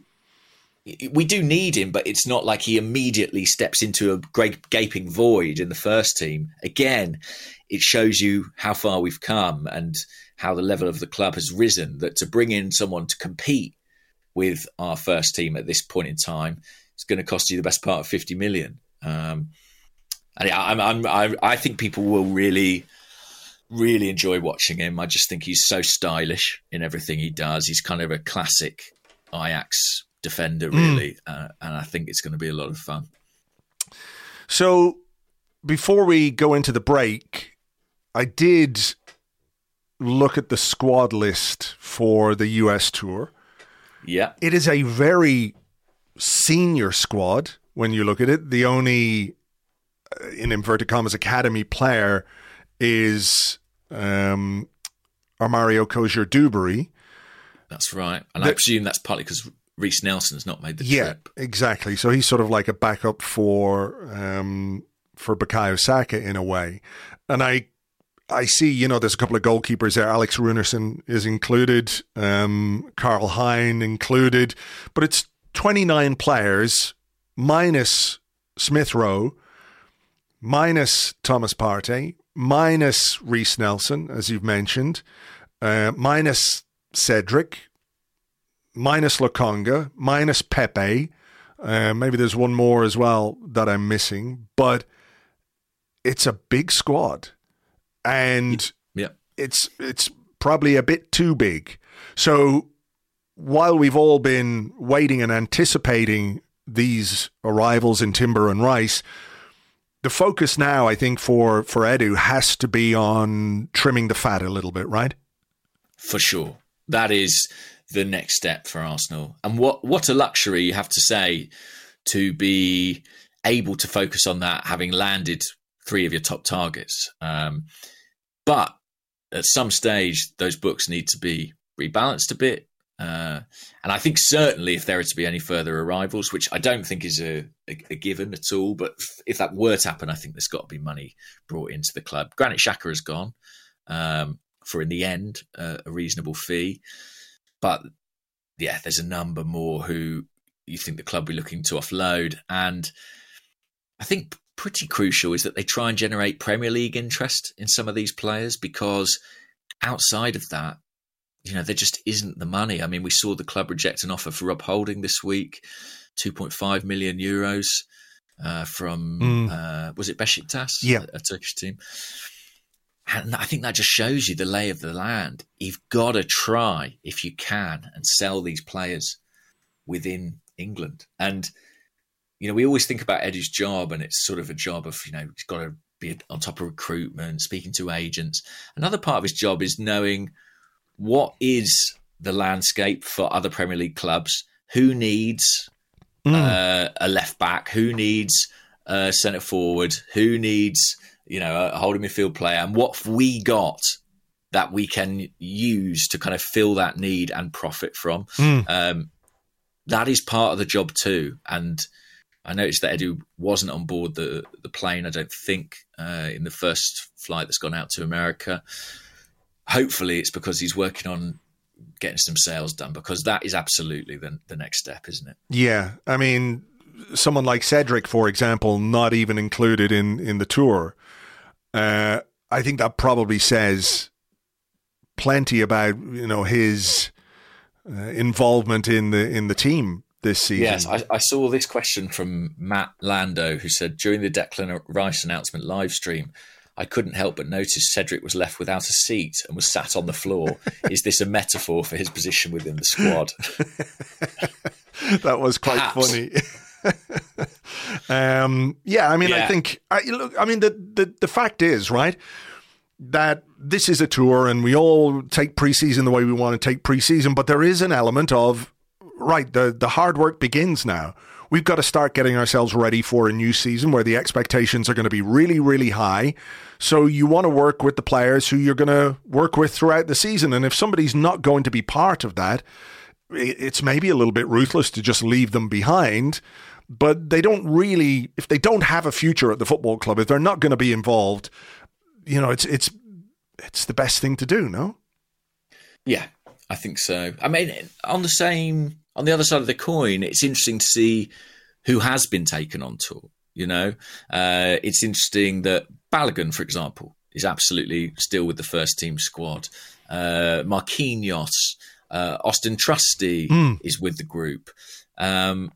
We do need him, but it's not like he immediately steps into a great gaping void in the first team. Again, it shows you how far we've come and how the level of the club has risen, that to bring in someone to compete with our first team at this point in time is going to cost you the best part of fifty million. Um, and I'm, I'm, I, I think people will really... really enjoy watching him. I just think he's so stylish in everything he does. He's kind of a classic Ajax defender, really, mm. uh, and I think it's going to be a lot of fun. So before we go into the break, I did look at the squad list for the U S tour. Yeah. It is a very senior squad when you look at it. The only, in inverted commas, academy player is um, Armario Cozier-Dubery. That's right. And the- I presume that's partly because... Reece Nelson's not made the yeah, trip. Yeah, exactly. So he's sort of like a backup for um, for Bukayo Saka in a way. And I I see, you know, there's a couple of goalkeepers there. Alex Runerson is included, um, Karl Hein included. But it's twenty-nine players minus Smith Rowe, minus Thomas Partey, minus Reece Nelson, as you've mentioned, uh, minus Cedric, minus Lokonga, minus Pepe. Uh, maybe there's one more as well that I'm missing, but it's a big squad, and yeah. it's it's probably a bit too big. So while we've all been waiting and anticipating these arrivals in Timber and Rice, the focus now, I think, for, for Edu has to be on trimming the fat a little bit, right? For sure. that is the next step for Arsenal. And what, what a luxury, you have to say, to be able to focus on that, having landed three of your top targets. Um, but at some stage, those books need to be rebalanced a bit. Uh, and I think certainly if there are to be any further arrivals, which I don't think is a, a, a given at all, but if that were to happen, I think there's got to be money brought into the club. Granit Xhaka has gone um, for, in the end, uh, a reasonable fee. But yeah, there's a number more who you think the club will be looking to offload. And I think pretty crucial is that they try and generate Premier League interest in some of these players, because outside of that, you know, there just isn't the money. I mean, we saw the club reject an offer for Rob Holding this week, two point five million euros uh, from, mm. uh, was it Besiktas? Yeah. A, a Turkish team. And I think that just shows you the lay of the land. You've got to try, if you can, and sell these players within England. And, you know, we always think about Edu's job, and it's sort of a job of, you know, he's got to be on top of recruitment, speaking to agents. Another part of his job is knowing what is the landscape for other Premier League clubs, who needs mm. uh, a left back, who needs a centre forward, who needs, you know, a holding midfield player, and what have we got that we can use to kind of fill that need and profit from. Mm. Um, that is part of the job too. And I noticed that Edu wasn't on board the, the plane, I don't think, uh, in the first flight that's gone out to America. Hopefully it's because he's working on getting some sales done, because that is absolutely the, the next step, isn't it? Yeah. I mean, someone like Cedric, for example, not even included in, in the tour. Uh, I think that probably says plenty about, you know, his uh, involvement in the in the team this season. Yes, I, I saw this question from Matt Lando, who said, during the Declan Rice announcement live stream, I couldn't help but notice Cedric was left without a seat and was sat on the floor. Is this a metaphor for his position within the squad? That was quite Perhaps. funny. um, yeah, I mean, yeah. I think, I, look, I mean, the, the, the fact is, right, that this is a tour and we all take preseason the way we want to take preseason, but there is an element of, right, the, the hard work begins now. We've got to start getting ourselves ready for a new season where the expectations are going to be really, really high. So you want to work with the players who you're going to work with throughout the season. And if somebody's not going to be part of that, it's maybe a little bit ruthless to just leave them behind. But they don't really, if they don't have a future at the football club, if they're not going to be involved, you know, it's it's it's the best thing to do, no? Yeah, I think so. I mean, on the same... on the other side of the coin, it's interesting to see who has been taken on tour, you know. Uh, it's interesting that Balogun, for example, is absolutely still with the first-team squad. Uh, Marquinhos, uh, Austin Trusty mm. is with the group. Um,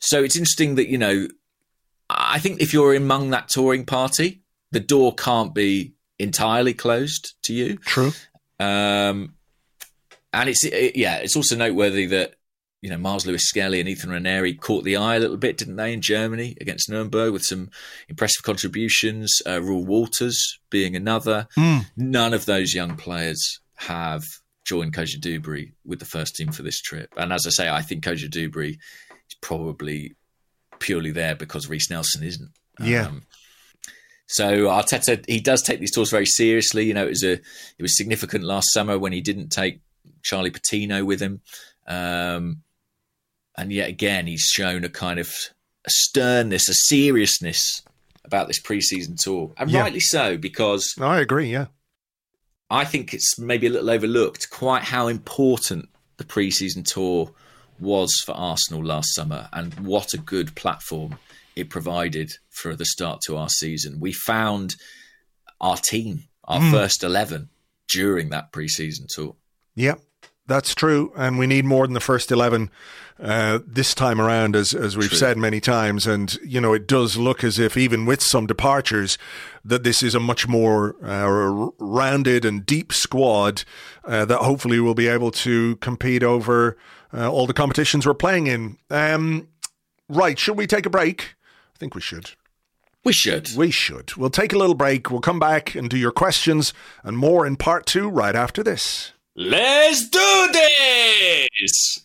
so it's interesting that, you know, I think if you're among that touring party, the door can't be entirely closed to you. True. Um, and it's, it, yeah, it's also noteworthy that, you know, Miles Lewis-Skelly and Ethan Ranieri caught the eye a little bit, didn't they, in Germany against Nuremberg with some impressive contributions. Uh, Raoul Walters being another. Mm. None of those young players have joined Koja Dewberry with the first team for this trip. And as I say, I think Koja Dewberry is probably purely there because Reece Nelson isn't. Yeah. Um, so Arteta, he does take these tours very seriously. You know, it was a it was significant last summer when he didn't take Charlie Patino with him. Um, And yet again, he's shown a kind of a sternness, a seriousness about this preseason tour. And yeah. rightly so, because... No, I agree, yeah. I think it's maybe a little overlooked quite how important the preseason tour was for Arsenal last summer, and what a good platform it provided for the start to our season. We found our team, our mm. first eleven, during that preseason tour. Yep. Yeah. That's true, and we need more than the first eleven uh, this time around, as as we've true. said many times. And, you know, it does look as if, even with some departures, that this is a much more uh, rounded and deep squad uh, that hopefully will be able to compete over uh, all the competitions we're playing in. Um, right, should we take a break? I think we should. We should. We should. We'll take a little break. We'll come back and do your questions and more in part two right after this. Let's do this!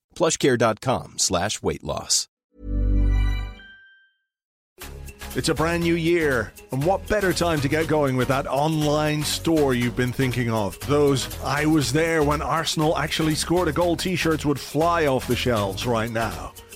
PlushCare.com slash weight loss. It's a brand new year, and what better time to get going with that online store you've been thinking of? Those "I was there when Arsenal actually scored a goal" t-shirts would fly off the shelves right now.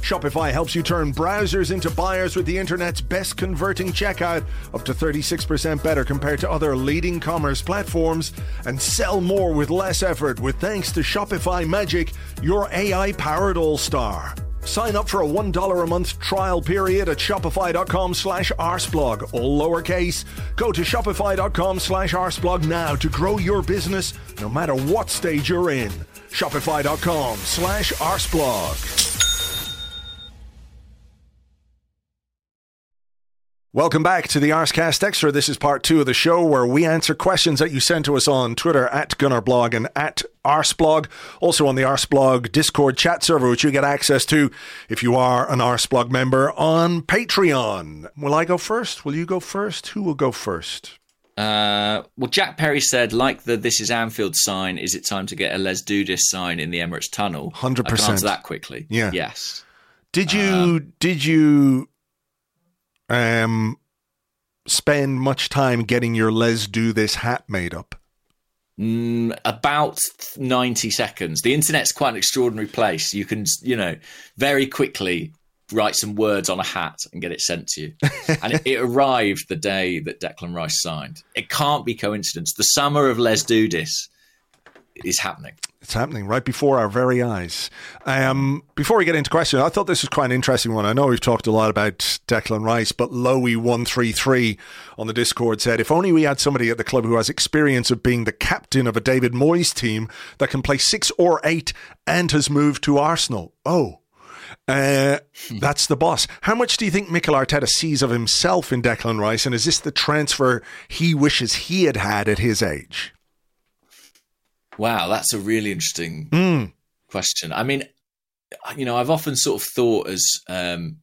Shopify helps you turn browsers into buyers with the internet's best converting checkout, up to thirty-six percent better compared to other leading commerce platforms, and sell more with less effort with thanks to Shopify Magic, your A I-powered all-star. Sign up for a one dollar a month trial period at shopify.com slash arseblog, all lowercase. Go to shopify.com slash arseblog now to grow your business no matter what stage you're in. Shopify.com slash arseblog. Welcome back to the Arsecast Extra. This is part two of the show where we answer questions that you send to us on Twitter at Gunnar Blog and at Arseblog. Also on the Arseblog Discord chat server, which you get access to if you are an Arseblog member on Patreon. Will I go first? Will you go first? Who will go first? Uh, well, Jack Perry said, like the "This is Anfield" sign, is it time to get a "Let's do this" sign in the Emirates Tunnel? one hundred percent. I can answer that quickly. Yeah. Yes. Did you... Um, did you... Um, spend much time getting your "Let's do this" hat made up? Mm, about ninety seconds. The internet's quite an extraordinary place. You can, you know, very quickly write some words on a hat and get it sent to you. And it, it arrived the day that Declan Rice signed. It can't be coincidence. The summer of "Let's do this" is happening. It's happening right before our very eyes. Um, before we get into questions, I thought this was quite an interesting one. I know we've talked a lot about Declan Rice, but Lowy one three three on the Discord said, if only we had somebody at the club who has experience of being the captain of a David Moyes team that can play six or eight and has moved to Arsenal. Oh, uh, that's the boss. How much do you think Mikel Arteta sees of himself in Declan Rice, and is this the transfer he wishes he had had at his age? Wow, that's a really interesting mm. question. I mean, you know, I've often sort of thought as um,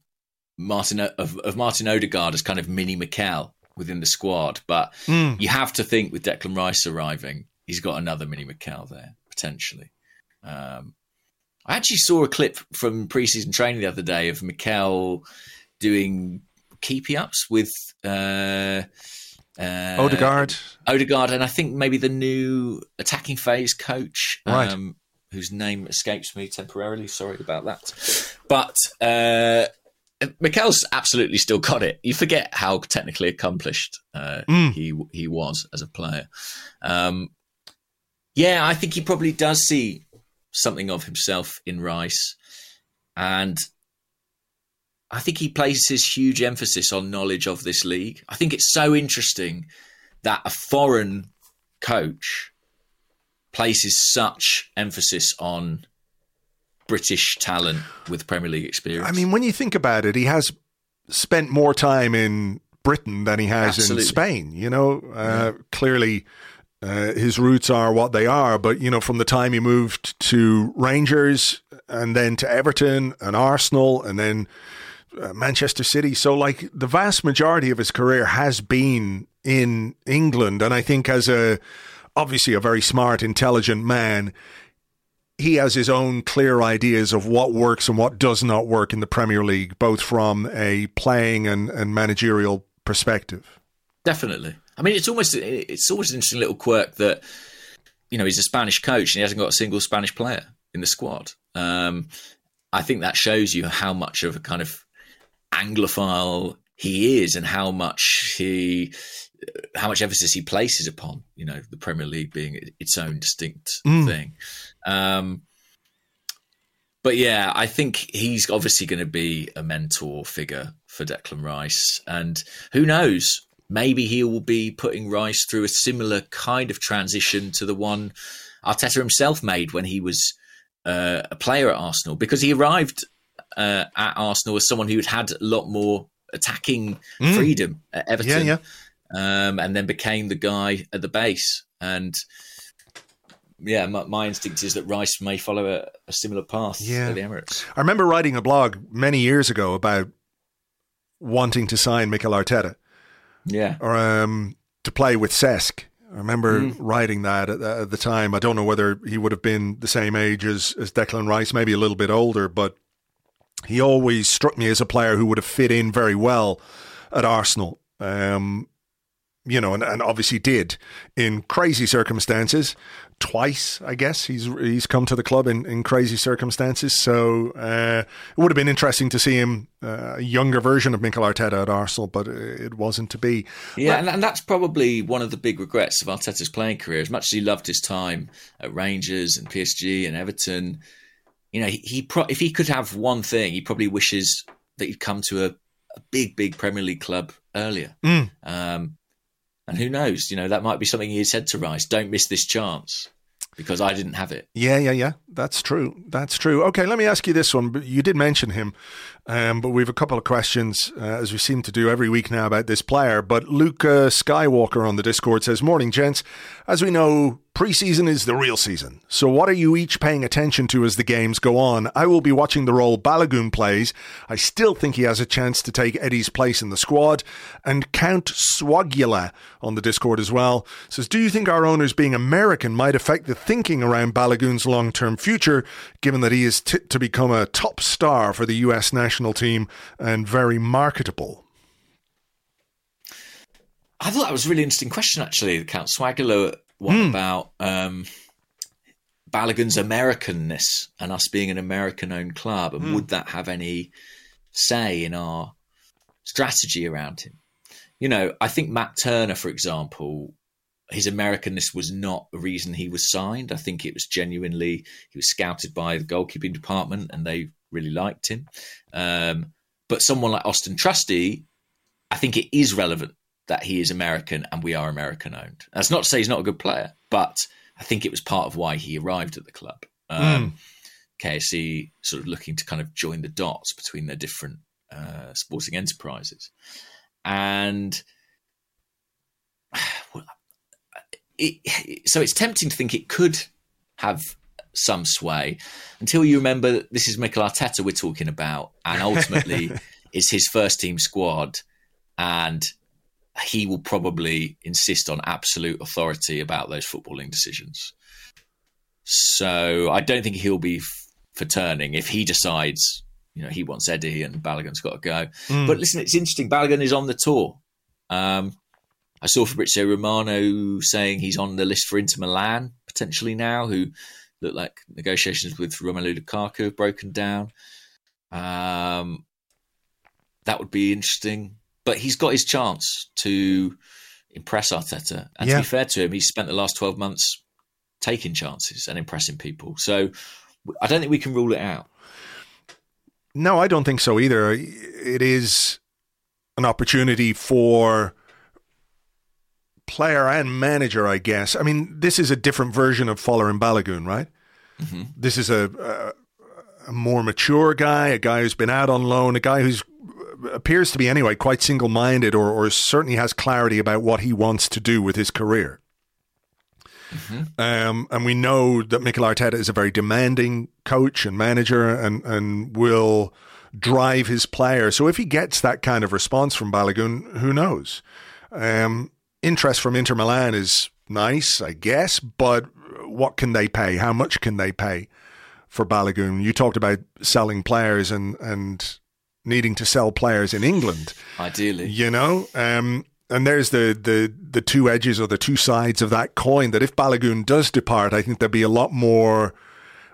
Martin of, of Martin Odegaard as kind of mini Mikel within the squad, but mm. you have to think with Declan Rice arriving, he's got another mini Mikel there potentially. Um, I actually saw a clip from pre-season training the other day of Mikel doing keepy ups with uh, Uh, Odegaard. Odegaard, and I think maybe the new attacking phase coach, right. um, whose name escapes me temporarily. Sorry about that. But uh, Mikel's absolutely still got it. You forget how technically accomplished uh, mm. he he was as a player. Um, yeah, I think he probably does see something of himself in Rice. And I think he places huge emphasis on knowledge of this league. I think it's so interesting that a foreign coach places such emphasis on British talent with Premier League experience. I mean, when you think about it, he has spent more time in Britain than he has Absolutely. in Spain. You know, uh, yeah. clearly Uh, his roots are what they are, but you know, from the time he moved to Rangers and then to Everton and Arsenal and then uh, Manchester City, so like the vast majority of his career has been in England. And I think as a obviously a very smart, intelligent man, he has his own clear ideas of what works and what does not work in the Premier League, both from a playing and, and managerial perspective. Definitely. I mean, it's almost it's always an interesting little quirk that, you know, he's a Spanish coach and he hasn't got a single Spanish player in the squad. Um, I think that shows you how much of a kind of Anglophile he is and how much he, how much emphasis he places upon, you know, the Premier League being its own distinct mm. thing. Um, but yeah, I think he's obviously going to be a mentor figure for Declan Rice, and who knows? Maybe he will be putting Rice through a similar kind of transition to the one Arteta himself made when he was uh, a player at Arsenal, because he arrived uh, at Arsenal as someone who had had a lot more attacking mm. freedom at Everton, yeah, yeah. Um, and then became the guy at the base. And yeah, my, my instinct is that Rice may follow a, a similar path yeah. to the Emirates. I remember writing a blog many years ago about wanting to sign Mikel Arteta. Yeah, or um, to play with Cesc. I remember mm. writing that at, at the time. I don't know whether he would have been the same age as, as Declan Rice, maybe a little bit older, but he always struck me as a player who would have fit in very well at Arsenal, um, you know, and, and obviously did in crazy circumstances. Twice, I guess, he's he's come to the club in, in crazy circumstances. So uh, it would have been interesting to see him, uh, a younger version of Mikel Arteta at Arsenal, but it wasn't to be. Yeah, but- and, and that's probably one of the big regrets of Arteta's playing career. As much as he loved his time at Rangers and P S G and Everton, you know, he, he pro- if he could have one thing, he probably wishes that he'd come to a, a big, big Premier League club earlier. Mm. Um And who knows, you know, that might be something he said to Rice. Don't miss this chance because I didn't have it. Yeah, yeah, yeah. That's true. That's true. Okay, let me ask you this one. You did mention him, um, but we have a couple of questions, uh, as we seem to do every week now, about this player. But Luke uh, Skywalker on the Discord says, morning, gents. As we know, preseason is the real season. So what are you each paying attention to as the games go on? I will be watching the role Balogun plays. I still think he has a chance to take Eddie's place in the squad. And Count Swagula on the Discord as well says, do you think our owners being American might affect the thinking around Balogun's long-term future, given that he is tipped to become a top star for the U S national team and very marketable? I thought that was a really interesting question, actually, Count Swagula. What mm. about um, Balogun's Americanness and us being an American-owned club? And mm. would that have any say in our strategy around him? You know, I think Matt Turner, for example, his Americanness was not the reason he was signed. I think it was genuinely he was scouted by the goalkeeping department and they really liked him. Um, but someone like Austin Trusty, I think it is relevant that he is American and we are American-owned. That's not to say he's not a good player, but I think it was part of why he arrived at the club. Um, mm. K S C sort of looking to kind of join the dots between their different uh, sporting enterprises. And well, it, it, so it's tempting to think it could have some sway until you remember that this is Mikel Arteta we're talking about, and ultimately it's his first-team squad, and he will probably insist on absolute authority about those footballing decisions. So I don't think he'll be f- for turning if he decides, you know, he wants Eddie and Balogun's got to go. Mm. But listen, it's interesting. Balogun is on the tour. Um, I saw Fabrizio Romano saying he's on the list for Inter Milan potentially now, who look like negotiations with Romelu Lukaku have broken down. Um, that would be interesting. But he's got his chance to impress Arteta. And yeah. to be fair to him, he's spent the last twelve months taking chances and impressing people. So I don't think we can rule it out. No, I don't think so either. It is an opportunity for player and manager, I guess. I mean, this is a different version of Fowler and Balogun, right? Mm-hmm. This is a, a, a more mature guy, a guy who's been out on loan, a guy who's appears to be anyway quite single-minded or, or certainly has clarity about what he wants to do with his career. Mm-hmm. Um, and we know that Mikel Arteta is a very demanding coach and manager and, and will drive his player. So if he gets that kind of response from Balogun, who knows? Um, interest from Inter Milan is nice, I guess, but what can they pay? How much can they pay for Balogun? You talked about selling players and, and needing to sell players in England. Ideally. You know? Um, and there's the, the, the two edges or the two sides of that coin, that if Balogun does depart, I think there'll be a lot more...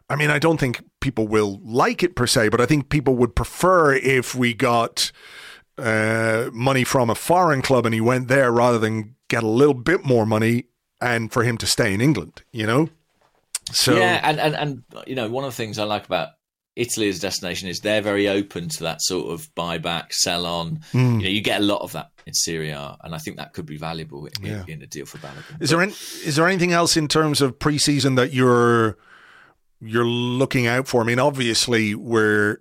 I mean, I don't think people will like it per se, but I think people would prefer if we got uh, money from a foreign club and he went there rather than get a little bit more money and for him to stay in England, you know? So yeah, and, and, and you know, one of the things I like about Italy as a destination is they're very open to that sort of buyback, sell on. Mm. You know, you get a lot of that in Serie A, and I think that could be valuable in, yeah. in a deal for Balogun. Is, there any, is there anything else in terms of pre-season that you're... you're looking out for? I mean, obviously, we're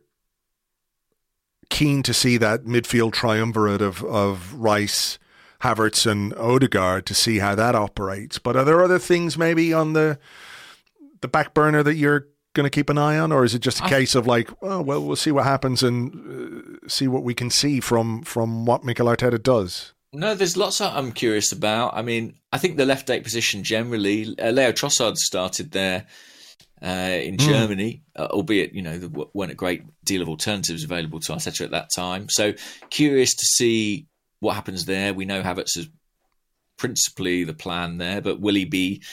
keen to see that midfield triumvirate of, of Rice, Havertz and Odegaard to see how that operates. But are there other things maybe on the the back burner that you're going to keep an eye on? Or is it just a case of like, oh, well, we'll see what happens and uh, see what we can see from, from what Mikel Arteta does? No, there's lots I'm curious about. I mean, I think the left eight position generally, uh, Leo Trossard started there. Uh, in Germany, mm. uh, albeit, you know, there weren't a great deal of alternatives available to Arteta at that time. So curious to see what happens there. We know Havertz is principally the plan there, but will he be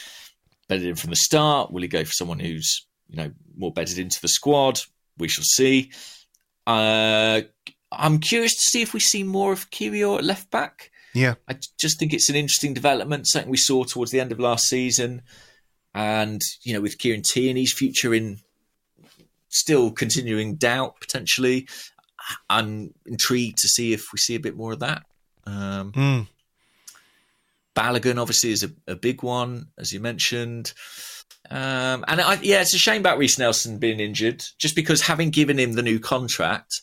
bedded in from the start? Will he go for someone who's, you know, more bedded into the squad? We shall see. Uh, I'm curious to see if we see more of Kiwior at left back. Yeah. I just think it's an interesting development, something we saw towards the end of last season. And, you know, with Kieran Tierney's future in still continuing doubt, potentially, I'm intrigued to see if we see a bit more of that. Um, mm. Balogun, obviously, is a, a big one, as you mentioned. Um, and, I, yeah, it's a shame about Reece Nelson being injured, just because having given him the new contract,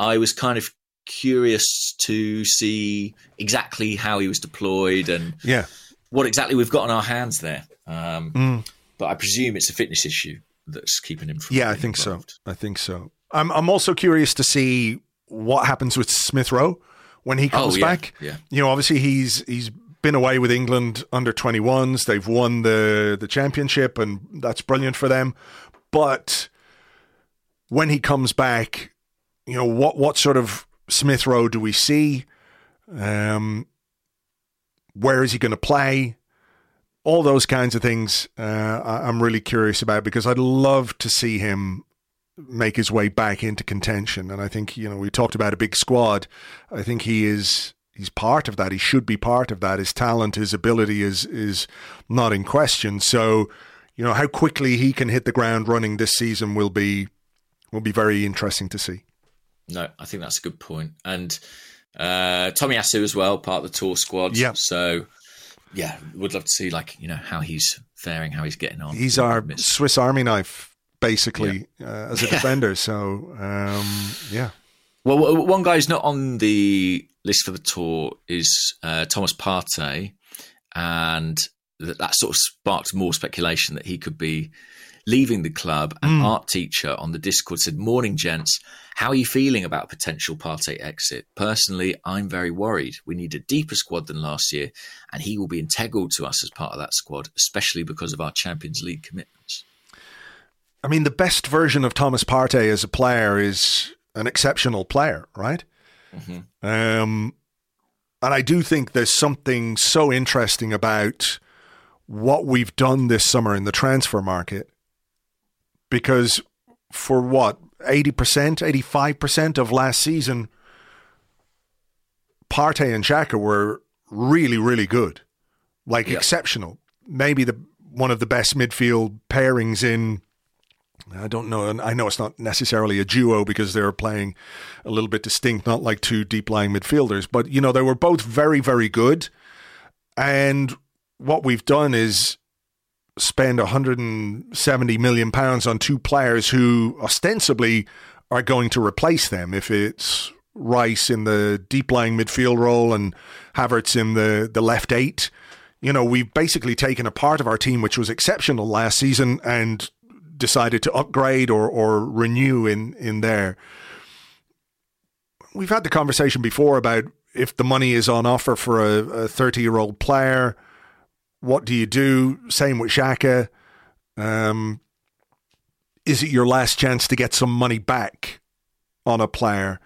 I was kind of curious to see exactly how he was deployed and yeah. what exactly we've got on our hands there. Um, mm. But I presume it's a fitness issue that's keeping him from. Yeah, I think involved. so. I think so. I'm I'm also curious to see what happens with Smith Rowe when he comes oh, yeah, back. Yeah. You know, obviously he's he's been away with England under twenty-ones. They've won the the championship, and that's brilliant for them. But when he comes back, you know, what what sort of Smith Rowe do we see? Um, where is he going to play? All those kinds of things uh, I'm really curious about, because I'd love to see him make his way back into contention. And I think, you know, we talked about a big squad. I think he is he's part of that. He should be part of that. His talent, his ability is is not in question. So, you know, how quickly he can hit the ground running this season will be will be very interesting to see. No, I think that's a good point. And uh, Tomiyasu as well, part of the tour squad. Yeah. So... yeah, would love to see, like, you know, how he's faring, how he's getting on. He's our Swiss Army knife, basically, yeah. uh, as a defender. So, um, yeah. Well, one guy who's not on the list for the tour is uh, Thomas Partey, and that, that sort of sparked more speculation that he could be leaving the club. An mm. art teacher on the Discord said, "Morning, gents. How are you feeling about a potential Partey exit? Personally, I'm very worried. We need a deeper squad than last year, and he will be integral to us as part of that squad, especially because of our Champions League commitments." I mean, the best version of Thomas Partey as a player is an exceptional player, right? Mm-hmm. Um, and I do think there's something so interesting about what we've done this summer in the transfer market. Because for what, eighty percent, eighty-five percent of last season, Partey and Xhaka were really, really good. Like yeah. exceptional. Maybe the one of the best midfield pairings in, I don't know, and I know it's not necessarily a duo because they were playing a little bit distinct, not like two deep-lying midfielders. But, you know, they were both very, very good. And what we've done is... spend one hundred seventy million pounds on two players who ostensibly are going to replace them. If it's Rice in the deep-lying midfield role and Havertz in the, the left eight, you know, we've basically taken a part of our team which was exceptional last season and decided to upgrade or, or renew in, in there. We've had the conversation before about if the money is on offer for a thirty-year-old player, what do you do? Same with Xhaka. Um, is it your last chance to get some money back on a player?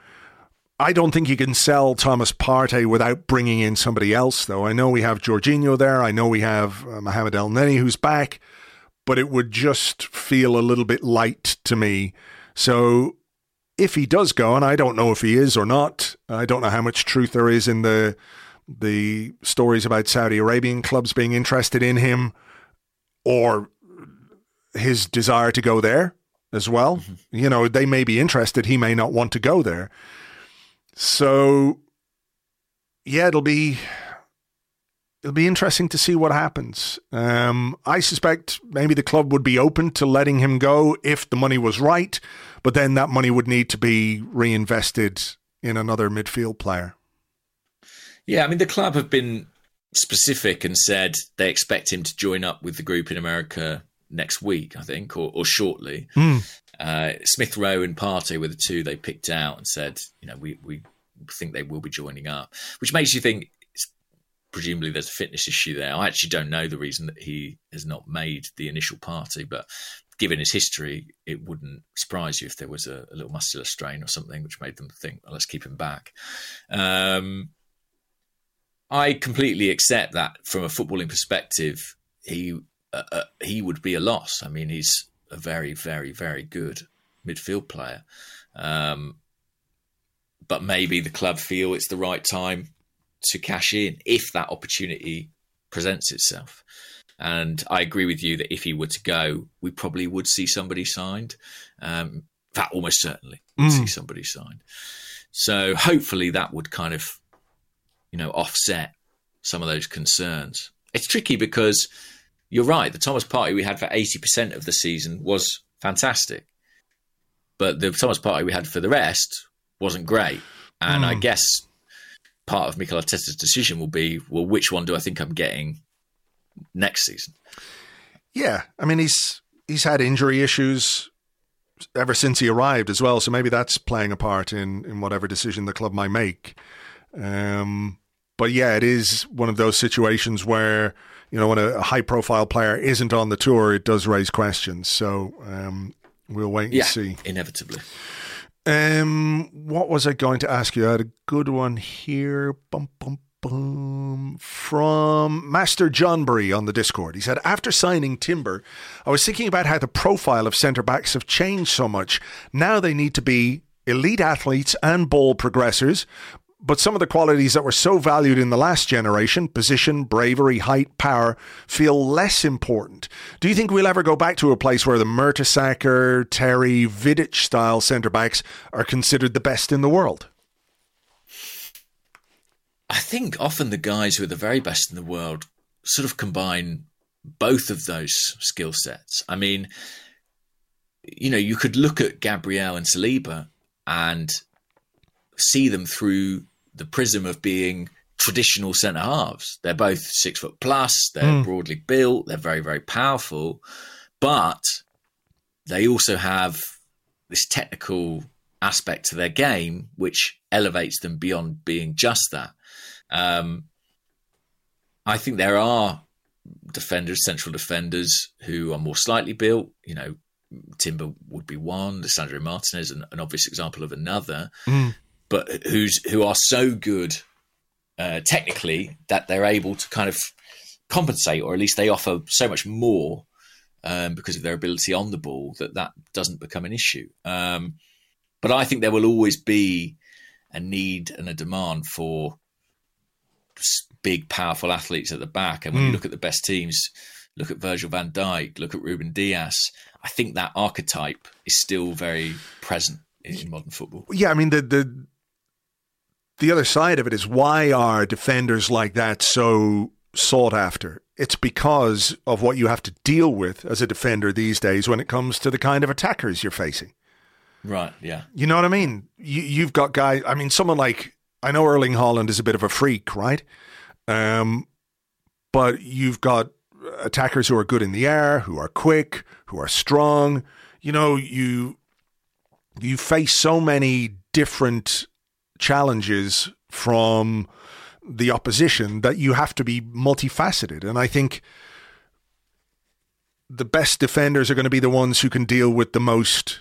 I don't think you can sell Thomas Partey without bringing in somebody else, though. I know we have Jorginho there. I know we have uh, Mohamed El Neni, who's back. But it would just feel a little bit light to me. So if he does go, and I don't know if he is or not, I don't know how much truth there is in the the stories about Saudi Arabian clubs being interested in him or his desire to go there as well. Mm-hmm. You know, they may be interested. He may not want to go there. So, yeah, it'll be it'll be interesting to see what happens. Um, I suspect maybe the club would be open to letting him go if the money was right, but then that money would need to be reinvested in another midfield player. Yeah, I mean, the club have been specific and said they expect him to join up with the group in America next week, I think, or, or shortly. Mm. Uh, Smith Rowe and Partey were the two they picked out and said, you know, we, we think they will be joining up, which makes you think presumably there's a fitness issue there. I actually don't know the reason that he has not made the initial party, but given his history, it wouldn't surprise you if there was a, a little muscular strain or something, which made them think, well, let's keep him back. Um, I completely accept that from a footballing perspective, he uh, uh, he would be a loss. I mean, he's a very, very, very good midfield player. Um, but maybe the club feel it's the right time to cash in if that opportunity presents itself. And I agree with you that if he were to go, we probably would see somebody signed. Um, in fact, almost certainly we'd mm. see somebody signed. So hopefully that would kind of, you know, offset some of those concerns. It's tricky because you're right. The Thomas Partey we had for eighty percent of the season was fantastic. But the Thomas Partey we had for the rest wasn't great. And mm. I guess part of Mikel Arteta's decision will be, well, which one do I think I'm getting next season? Yeah. I mean, he's he's had injury issues ever since he arrived as well. So maybe that's playing a part in, in whatever decision the club might make. Um, but yeah, it is one of those situations where, you know, when a high-profile player isn't on the tour, it does raise questions. So um, we'll wait and yeah, see. Inevitably. Um, what was I going to ask you? I had a good one here. Bum, bum, bum. From Master Johnbury on the Discord. He said, after signing Timber, I was thinking about how the profile of centre-backs have changed so much. Now they need to be elite athletes and ball progressors. But some of the qualities that were so valued in the last generation, position, bravery, height, power, feel less important. Do you think we'll ever go back to a place where the Mertesacker, Terry, Vidic-style centre-backs are considered the best in the world? I think often the guys who are the very best in the world sort of combine both of those skill sets. I mean, you know, you could look at Gabriel and Saliba and see them through the prism of being traditional centre halves. They're both six foot plus. They're mm. broadly built. They're very, very powerful, but they also have this technical aspect to their game, which elevates them beyond being just that. Um, I think there are defenders, central defenders who are more slightly built, you know, Timber would be one, Lisandro Martinez, an, an obvious example of another. Mm. But who's who are so good uh, technically that they're able to kind of compensate, or at least they offer so much more um, because of their ability on the ball that that doesn't become an issue. Um, but I think there will always be a need and a demand for big, powerful athletes at the back. And when mm. you look at the best teams, look at Virgil van Dijk, look at Ruben Dias, I think that archetype is still very present in modern football. Yeah, I mean, the... the- The other side of it is, why are defenders like that so sought after? It's because of what you have to deal with as a defender these days when it comes to the kind of attackers you're facing. Right, yeah. You know what I mean? You, you've got guys, I mean, someone like, I know Erling Haaland is a bit of a freak, right? Um, But you've got attackers who are good in the air, who are quick, who are strong. You know, you you face so many different challenges from the opposition that you have to be multifaceted. And I think the best defenders are going to be the ones who can deal with the most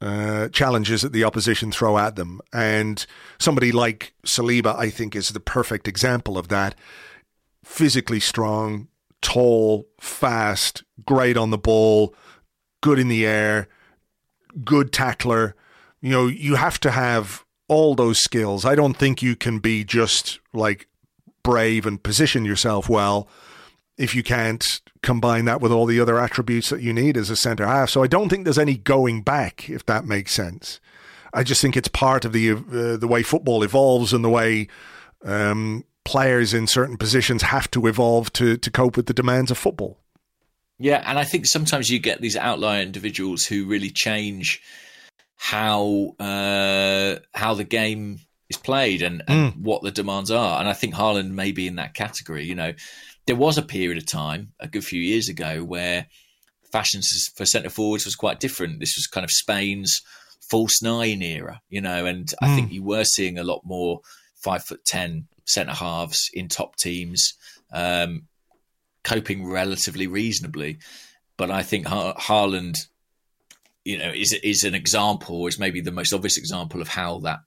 uh, challenges that the opposition throw at them. And somebody like Saliba, I think, is the perfect example of that. Physically strong, tall, fast, great on the ball, good in the air, good tackler. You know, you have to have all those skills. I don't think you can be just like brave and position yourself well if you can't combine that with all the other attributes that you need as a centre half. So I don't think there's any going back, if that makes sense. I just think it's part of the uh, the way football evolves and the way um, players in certain positions have to evolve to to cope with the demands of football. Yeah, and I think sometimes you get these outlier individuals who really change how uh, how the game is played and, and mm. what the demands are. And I think Haaland may be in that category. You know, there was a period of time, a good few years ago, where fashion for centre-forwards was quite different. This was kind of Spain's false nine era, you know, and mm. I think you were seeing a lot more five foot ten centre-halves in top teams um, coping relatively reasonably. But I think ha- Haaland... you know, is is an example, is maybe the most obvious example of how that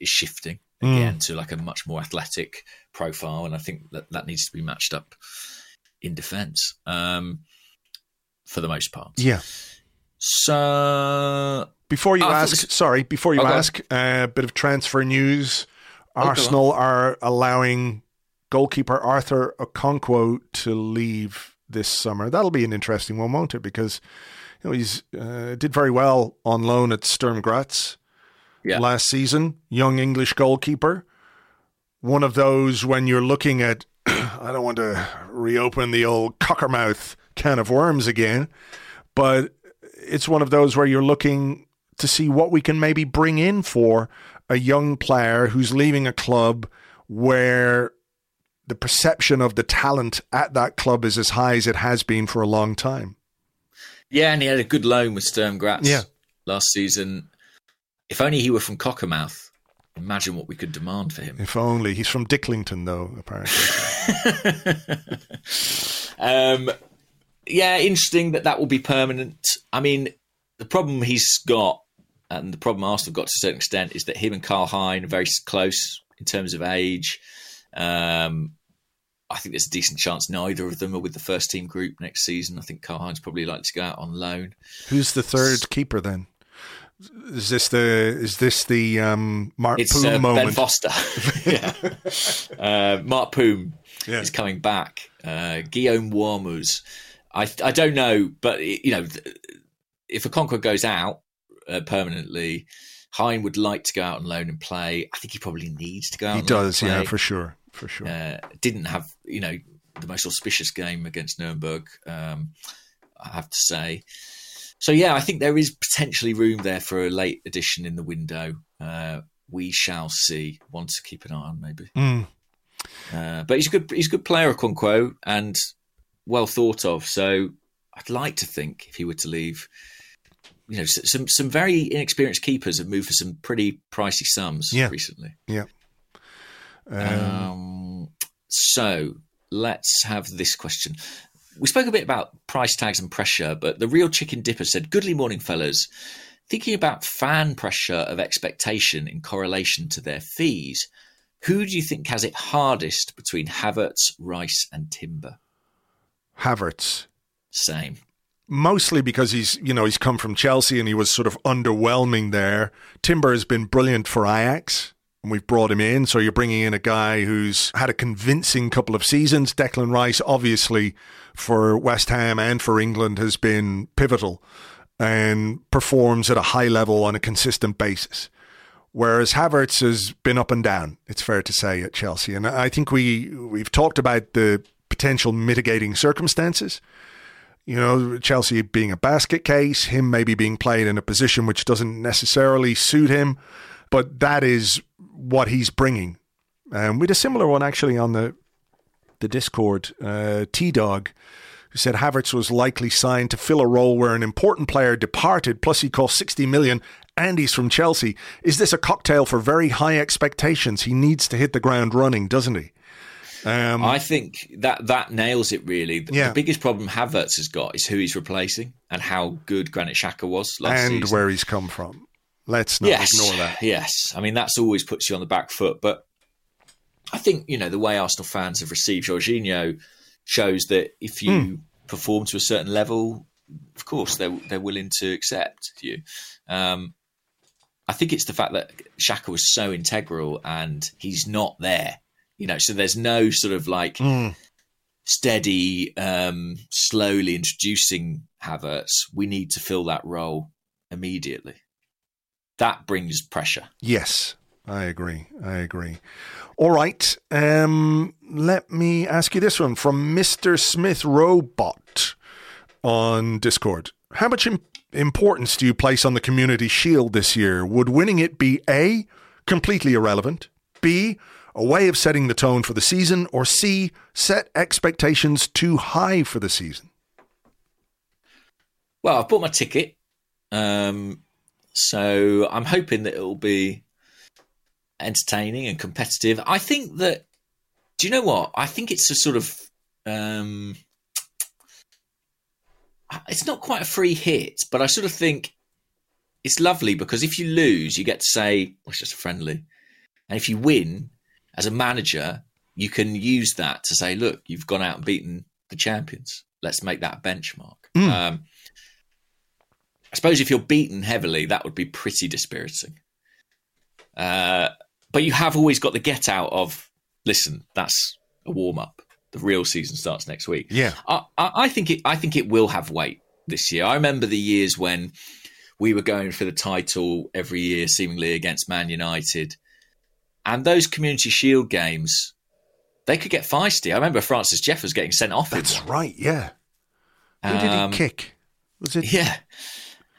is shifting again mm. to like a much more athletic profile. And I think that that needs to be matched up in defence um, for the most part. Yeah. So... Before you oh, ask, this- sorry, before you oh, ask, a uh, bit of transfer news. Oh, Arsenal are allowing goalkeeper Arthur Okonkwo to leave this summer. That'll be an interesting one, won't it? Because... You know, he's uh, did very well on loan at Sturm Graz yeah. last season. Young English goalkeeper. One of those when you're looking at, I don't want to reopen the old cockermouth can of worms again, but it's one of those where you're looking to see what we can maybe bring in for a young player who's leaving a club where the perception of the talent at that club is as high as it has been for a long time. Yeah, and he had a good loan with Sturm Graz yeah. last season. If only he were from Cockermouth, imagine what we could demand for him. If only. He's from Dicklington, though, apparently. um, yeah, interesting that that will be permanent. I mean, the problem he's got, and the problem Arsenal got to a certain extent, is that him and Karl Hine are very close in terms of age. Um I think there's a decent chance neither of them are with the first team group next season. I think Karl Heinz probably likes to go out on loan. Who's the third keeper then? Is this the is this the um, Mark it's, Poom uh, moment? Ben Foster. yeah. uh, Mark Poom yeah. is coming back. Uh, Guillaume Wormus. I I don't know, but you know, if Okonkwo goes out uh, permanently, Hine would like to go out on loan and play. I think he probably needs to go out. He on does, loan and play. yeah, for sure. For sure. Uh, didn't have, you know, the most auspicious game against Nuremberg, um, I have to say. So, yeah, I think there is potentially room there for a late addition in the window. Uh, we shall see. One to keep an eye on, maybe. Mm. Uh, but he's a good, he's a good player, Okonkwo, and well thought of. So I'd like to think if he were to leave, you know, some, some very inexperienced keepers have moved for some pretty pricey sums yeah. recently. Yeah. Um, um, so let's have this question. We spoke a bit about price tags and pressure, but the real chicken dipper said, "Goodly morning, fellas. Thinking about fan pressure of expectation in correlation to their fees, who do you think has it hardest between Havertz, Rice, and Timber?" Havertz. Same. Mostly because he's, you know, he's come from Chelsea and he was sort of underwhelming there. Timber has been brilliant for Ajax. And we've brought him in. So you're bringing in a guy who's had a convincing couple of seasons. Declan Rice, obviously, for West Ham and for England, has been pivotal and performs at a high level on a consistent basis. Whereas Havertz has been up and down, it's fair to say, at Chelsea. And I think we, we've talked about the potential mitigating circumstances. You know, Chelsea being a basket case, him maybe being played in a position which doesn't necessarily suit him. But that is what he's bringing. Um, we had a similar one, actually, on the the Discord, uh, T-Dog, who said Havertz was likely signed to fill a role where an important player departed, plus he cost sixty million and he's from Chelsea. Is this a cocktail for very high expectations? He needs to hit the ground running, doesn't he? Um, I think that that nails it, really. Yeah. The biggest problem Havertz has got is who he's replacing and how good Granit Xhaka was last season. And where he's come from. Let's not yes, ignore that. Yes, I mean, that's always puts you on the back foot. But I think, you know, the way Arsenal fans have received Jorginho shows that if you mm. perform to a certain level, of course, they're, they're willing to accept you. Um, I think it's the fact that Xhaka was so integral and he's not there. You know, so there's no sort of like mm. steady, um, slowly introducing Havertz. We need to fill that role immediately. That brings pressure. Yes, I agree. I agree. All right. Um, let me ask you this one from Mister Smith Robot on Discord. How much im- importance do you place on the Community Shield this year? Would winning it be A, completely irrelevant, B, a way of setting the tone for the season, or C, set expectations too high for the season? Well, I've bought my ticket. Um, so I'm hoping that it'll be entertaining and competitive. I think that, do you know what? I think it's a sort of, um, it's not quite a free hit, but I sort of think it's lovely because if you lose, you get to say, well, it's just a friendly. And if you win, as a manager, you can use that to say, look, you've gone out and beaten the champions. Let's make that a benchmark. Mm. Um, I suppose if you're beaten heavily, that would be pretty dispiriting. Uh, but you have always got the get out of, listen, that's a warm up. The real season starts next week. Yeah, I, I, I think it. I think it will have weight this year. I remember the years when we were going for the title every year, seemingly against Man United. And those Community Shield games, they could get feisty. I remember Francis Jeffers getting sent off. That's right, yeah. Who did um, he kick? Was it? Yeah.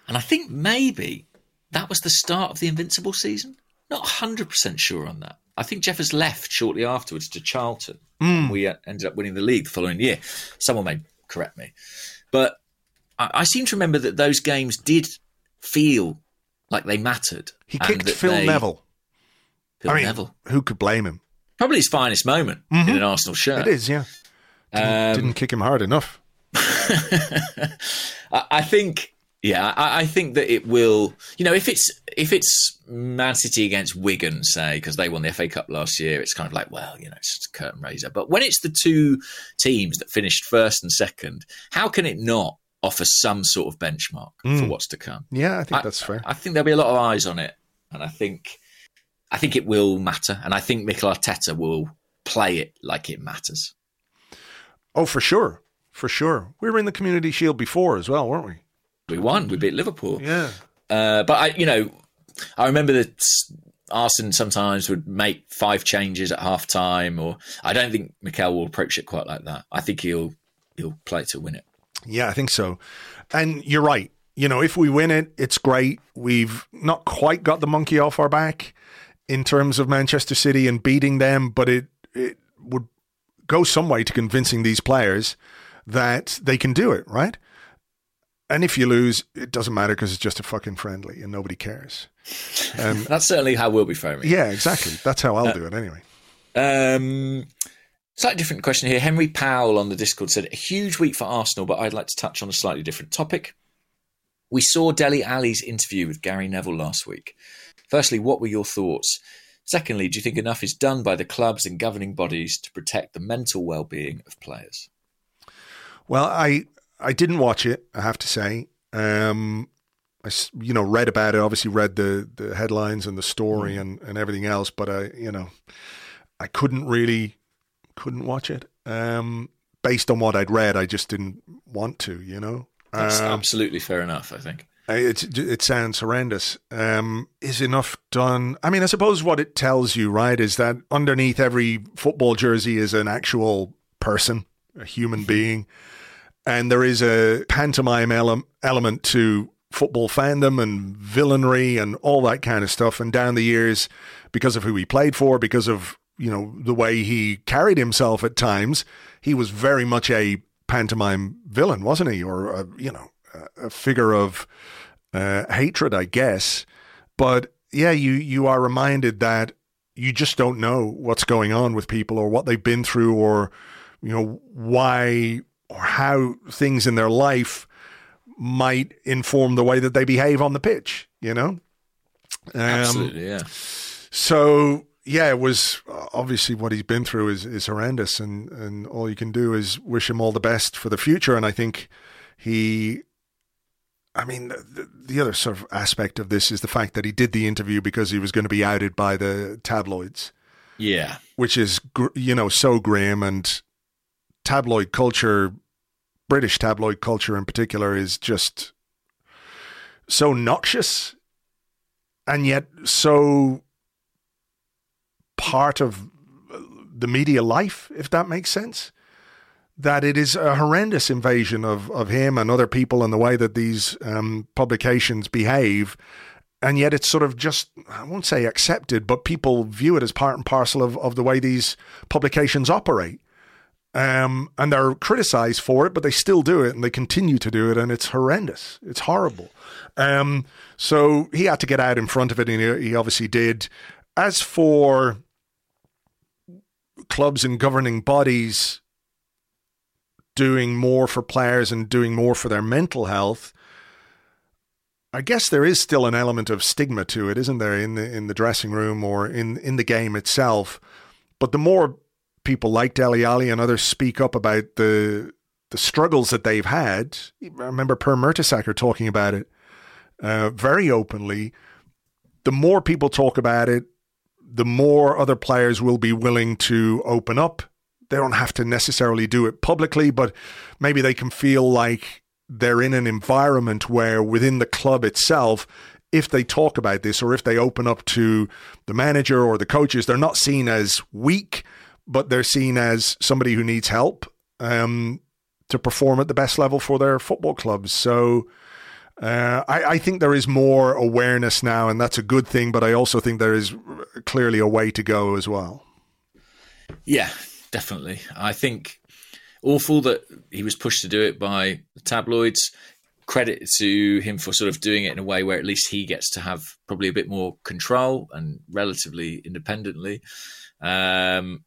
And I think maybe that was the start of the Invincible season. Not one hundred percent sure on that. I think Jeffers left shortly afterwards to Charlton. Mm. We ended up winning the league the following year. Someone may correct me. But I, I seem to remember that those games did feel like they mattered. He kicked Phil they, Neville. Bill I mean, Neville. Who could blame him? Probably his finest moment mm-hmm. in an Arsenal shirt. It is, yeah. Didn't, um, didn't kick him hard enough. I think, yeah, I, I think that it will. You know, if it's if it's Man City against Wigan, say, because they won the F A Cup last year, it's kind of like, well, you know, it's just a curtain raiser. But when it's the two teams that finished first and second, how can it not offer some sort of benchmark mm. for what's to come? Yeah, I think I, that's fair. I think there'll be a lot of eyes on it, and I think. I think it will matter, and I think Mikel Arteta will play it like it matters. Oh, for sure. For sure. We were in the Community Shield before as well, weren't we? We won. We beat Liverpool. Yeah. Uh, but, I, you know, I remember that Arsene sometimes would make five changes at half-time, or I don't think Mikel will approach it quite like that. I think he'll he'll play to win it. Yeah, I think so. And you're right. You know, if we win it, it's great. We've not quite got the monkey off our back in terms of Manchester City and beating them, but it it would go some way to convincing these players that they can do it, right? And if you lose, it doesn't matter because it's just a fucking friendly and nobody cares. Um, That's certainly how we'll be framing. Yeah, exactly. That's how I'll uh, do it anyway. Um, slightly different question here. Henry Powell on the Discord said, a huge week for Arsenal, but I'd like to touch on a slightly different topic. We saw Dele Alli's interview with Gary Neville last week. Firstly, what were your thoughts? Secondly, do you think enough is done by the clubs and governing bodies to protect the mental well-being of players? Well, I I didn't watch it, I have to say. Um, I you know read about it. Obviously, read the, the headlines and the story mm. and, and everything else, but I you know I couldn't really couldn't watch it. Um, based on what I'd read, I just didn't want to. You know, that's um, absolutely fair enough. I think. It, it sounds horrendous. Um, is enough done? I mean, I suppose what it tells you, right, is that underneath every football jersey is an actual person, a human being. And there is a pantomime ele- element to football fandom and villainry and all that kind of stuff. And down the years, because of who he played for, because of you know, the way he carried himself at times, he was very much a pantomime villain, wasn't he? Or, a, you know, a figure of uh, hatred, I guess. But yeah, you, you are reminded that you just don't know what's going on with people or what they've been through or, you know, why or how things in their life might inform the way that they behave on the pitch, you know? Um, Absolutely, yeah. So, yeah, it was obviously what he's been through is, is horrendous, and, and all you can do is wish him all the best for the future. And I think he, I mean, the, the other sort of aspect of this is the fact that he did the interview because he was going to be outed by the tabloids. Yeah. Which is, you know, so grim, and tabloid culture, British tabloid culture in particular, is just so noxious and yet so part of the media life, if that makes sense, that it is a horrendous invasion of, of him and other people and the way that these um, publications behave. And yet it's sort of just, I won't say accepted, but people view it as part and parcel of, of the way these publications operate. Um, and they're criticized for it, but they still do it and they continue to do it. And it's horrendous. It's horrible. Um, so he had to get out in front of it. And he, he obviously did. As for clubs and governing bodies doing more for players and doing more for their mental health, I guess there is still an element of stigma to it, isn't there? In the, in the dressing room or in, in the game itself. But the more people like Dele Alli and others speak up about the the struggles that they've had. I remember Per Mertesacker talking about it uh, very openly. The more people talk about it, the more other players will be willing to open up. They don't have to necessarily do it publicly, but maybe they can feel like they're in an environment where within the club itself, if they talk about this or if they open up to the manager or the coaches, they're not seen as weak, but they're seen as somebody who needs help um, to perform at the best level for their football clubs. So uh, I, I think there is more awareness now, and that's a good thing, but I also think there is clearly a way to go as well. Yeah, definitely. I think awful that he was pushed to do it by the tabloids. Credit to him for sort of doing it in a way where at least he gets to have probably a bit more control and relatively independently. Um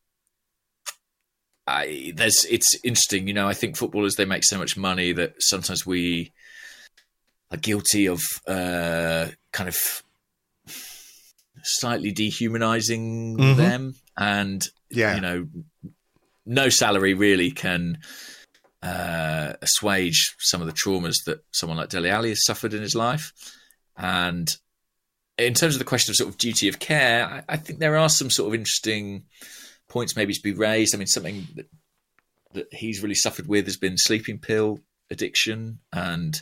I, there's, it's interesting, you know, I think footballers, they make so much money that sometimes we are guilty of uh, kind of slightly dehumanizing mm-hmm. them. And, yeah. you know, no salary really can uh, assuage some of the traumas that someone like Dele Alli has suffered in his life. And in terms of the question of sort of duty of care, I, I think there are some sort of interesting points maybe to be raised. I mean, something that, that he's really suffered with has been sleeping pill addiction, and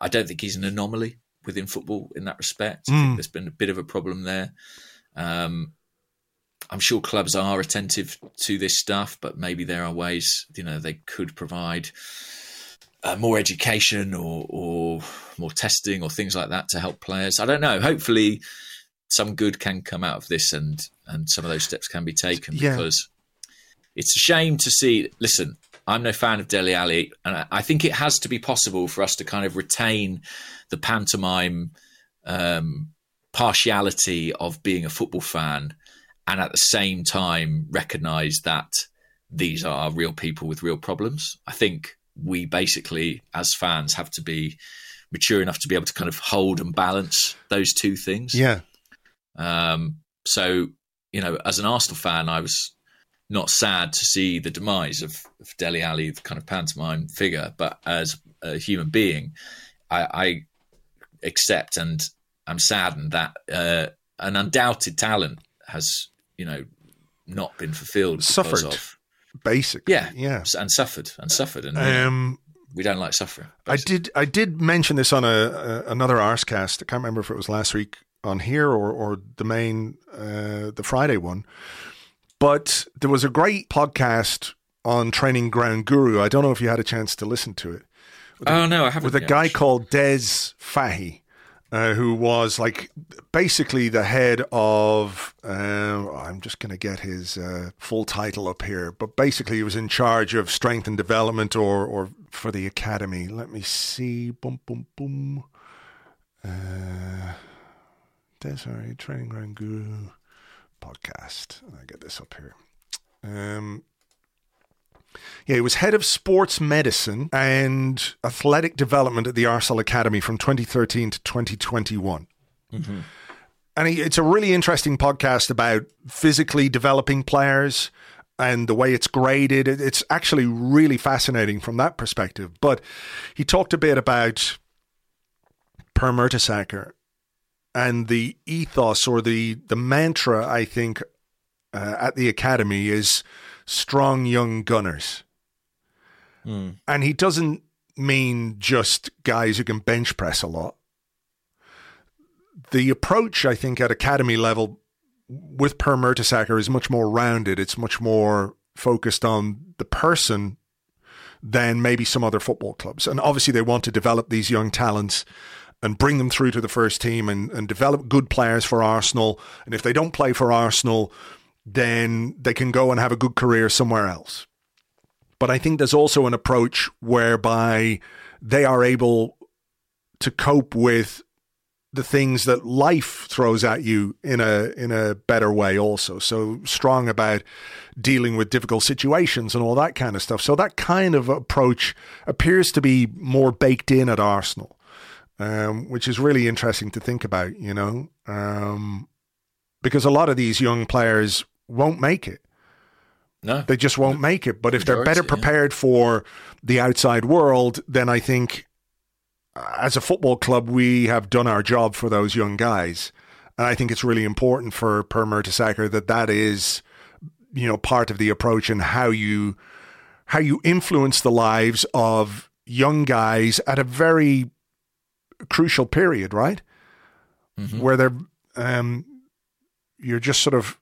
I don't think he's an anomaly within football in that respect. Mm. I think there's been a bit of a problem there. Um, I'm sure clubs are attentive to this stuff, but maybe there are ways, you know, they could provide uh, more education or, or more testing or things like that to help players. I don't know. Hopefully some good can come out of this, and and some of those steps can be taken, because yeah. it's a shame to see. Listen, I'm no fan of Dele Alli, and I, I think it has to be possible for us to kind of retain the pantomime um, partiality of being a football fan, and at the same time recognise that these are real people with real problems. I think we basically, as fans, have to be mature enough to be able to kind of hold and balance those two things. Yeah. Um, so, you know, as an Arsenal fan, I was not sad to see the demise of, of Dele Alli, the kind of pantomime figure, but as a human being, I, I accept and I'm saddened that uh, an undoubted talent has, you know, not been fulfilled. Suffered, of, basically. Yeah, yeah, and suffered, and suffered, and um, we, we don't like suffering. Basically. I did, I did mention this on a, a another Arsecast. I can't remember if it was last week on here or, or the main, uh, the Friday one. But there was a great podcast on Training Ground Guru. I don't know if you had a chance to listen to it. With oh, a, no, I haven't. With yet. a guy called Des Fahy. uh, who was like basically the head of, uh, I'm just going to get his uh, full title up here, but basically he was in charge of strength and development or, or for the academy. Let me see. Boom, boom, boom. Uh, Desiree, Training Ground Guru podcast. I get this up here. Um, yeah, he was head of sports medicine and athletic development at the Arsenal Academy from twenty thirteen to twenty twenty-one. Mm-hmm. And he, it's a really interesting podcast about physically developing players and the way it's graded. It, it's actually really fascinating from that perspective. But he talked a bit about Per Mertesacker and the ethos or the, the mantra, I think, uh, at the academy is strong young gunners. Mm. And he doesn't mean just guys who can bench press a lot. The approach, I think, at academy level with Per Mertesacker is much more rounded. It's much more focused on the person than maybe some other football clubs. And obviously they want to develop these young talents and bring them through to the first team and, and develop good players for Arsenal. And if they don't play for Arsenal, then they can go and have a good career somewhere else. But I think there's also an approach whereby they are able to cope with the things that life throws at you in a in a better way also. So strong about dealing with difficult situations and all that kind of stuff. So that kind of approach appears to be more baked in at Arsenal, um, which is really interesting to think about, you know. Um Because a lot of these young players won't make it. No. They just won't make it. But if they're better prepared for the outside world, then I think as a football club, we have done our job for those young guys. And I think it's really important for Per Mertesacker that that is, you know, part of the approach and how you, how you influence the lives of young guys at a very crucial period, right? Mm-hmm. Where they're... Um, you're just sort of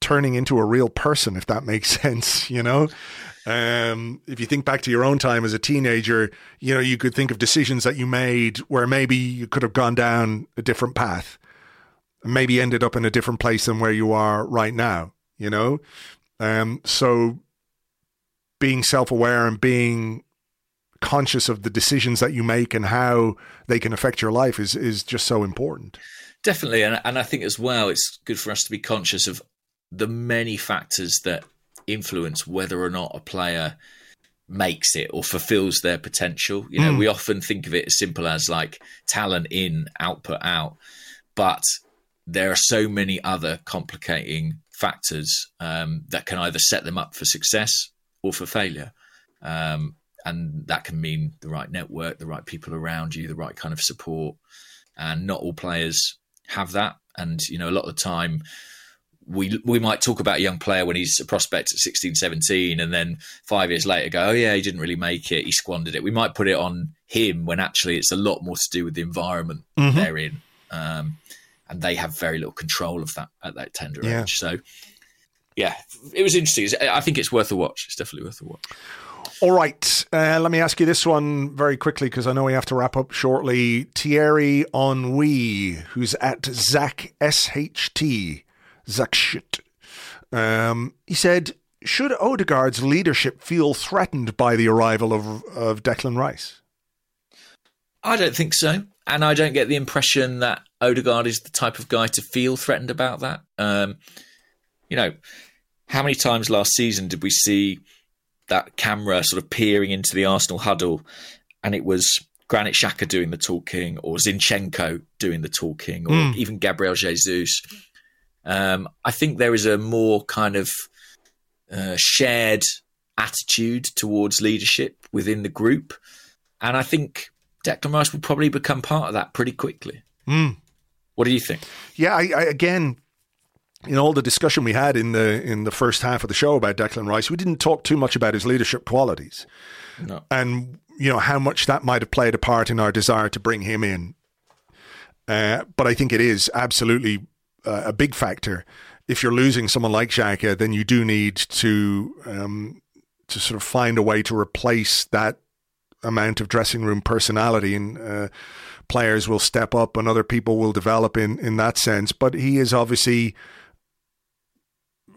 turning into a real person, if that makes sense, you know? Um, if you think back to your own time as a teenager, you know, you could think of decisions that you made where maybe you could have gone down a different path, maybe ended up in a different place than where you are right now, you know? Um, so being self-aware and being conscious of the decisions that you make and how they can affect your life is is just so important. Definitely. And, and I think as well, it's good for us to be conscious of the many factors that influence whether or not a player makes it or fulfills their potential. You know, mm. we often think of it as simple as like talent in, output out, but there are so many other complicating factors um, that can either set them up for success or for failure. Um, and that can mean the right network, the right people around you, the right kind of support. And not all players have that. And, you know, a lot of the time we we might talk about a young player when he's a prospect at sixteen, seventeen, and then five years later go, oh, yeah, he didn't really make it. He squandered it. We might put it on him when actually it's a lot more to do with the environment mm-hmm. they're in. Um, and they have very little control of that at that tender yeah. age. So, yeah, it was interesting. I think it's worth a watch. It's definitely worth a watch. All right, uh, let me ask you this one very quickly because I know we have to wrap up shortly. Thierry Henry, who's at Zach S H T, Zach Shit. Um, he said, should Odegaard's leadership feel threatened by the arrival of, of Declan Rice? I don't think so. And I don't get the impression that Odegaard is the type of guy to feel threatened about that. Um, you know, how many times last season did we see that camera sort of peering into the Arsenal huddle and it was Granit Xhaka doing the talking or Zinchenko doing the talking or mm. even Gabriel Jesus. Um, I think there is a more kind of uh, shared attitude towards leadership within the group. And I think Declan Rice will probably become part of that pretty quickly. Mm. What do you think? Yeah, I, I again... in all the discussion we had in the in the first half of the show about Declan Rice, we didn't talk too much about his leadership qualities. No. And, you know, how much that might have played a part in our desire to bring him in. Uh, but I think it is absolutely uh, a big factor. If you're losing someone like Xhaka, then you do need to um, to sort of find a way to replace that amount of dressing room personality and uh, players will step up and other people will develop in, in that sense. But he is obviously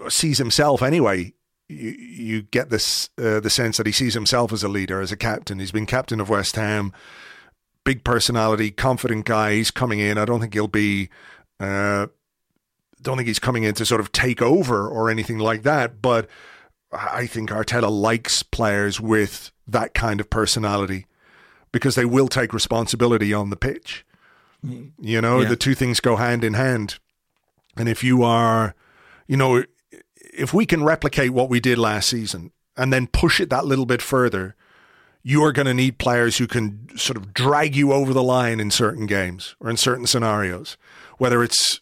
sees himself anyway. You, you get this uh, the sense that he sees himself as a leader, as a captain. He's been captain of West Ham, big personality, confident guy. He's coming in. I don't think he'll be. Uh, don't think he's coming in to sort of take over or anything like that. But I think Arteta likes players with that kind of personality because they will take responsibility on the pitch. You know, yeah. The two things go hand in hand. And if you are, you know, if we can replicate what we did last season and then push it that little bit further, you are going to need players who can sort of drag you over the line in certain games or in certain scenarios, whether it's,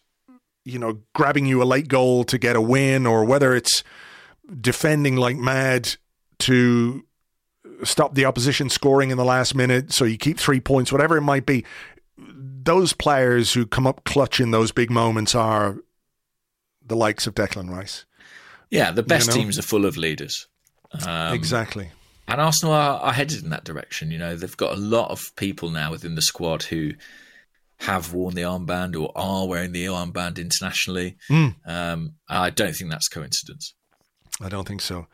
you know, grabbing you a late goal to get a win or whether it's defending like mad to stop the opposition scoring in the last minute. So you keep three points, whatever it might be. Those players who come up clutch in those big moments are the likes of Declan Rice. Yeah, the best you know? teams are full of leaders. Um, exactly. And Arsenal are, are headed in that direction. You know, they've got a lot of people now within the squad who have worn the armband or are wearing the armband internationally. Mm. Um, I don't think that's coincidence. I don't think so.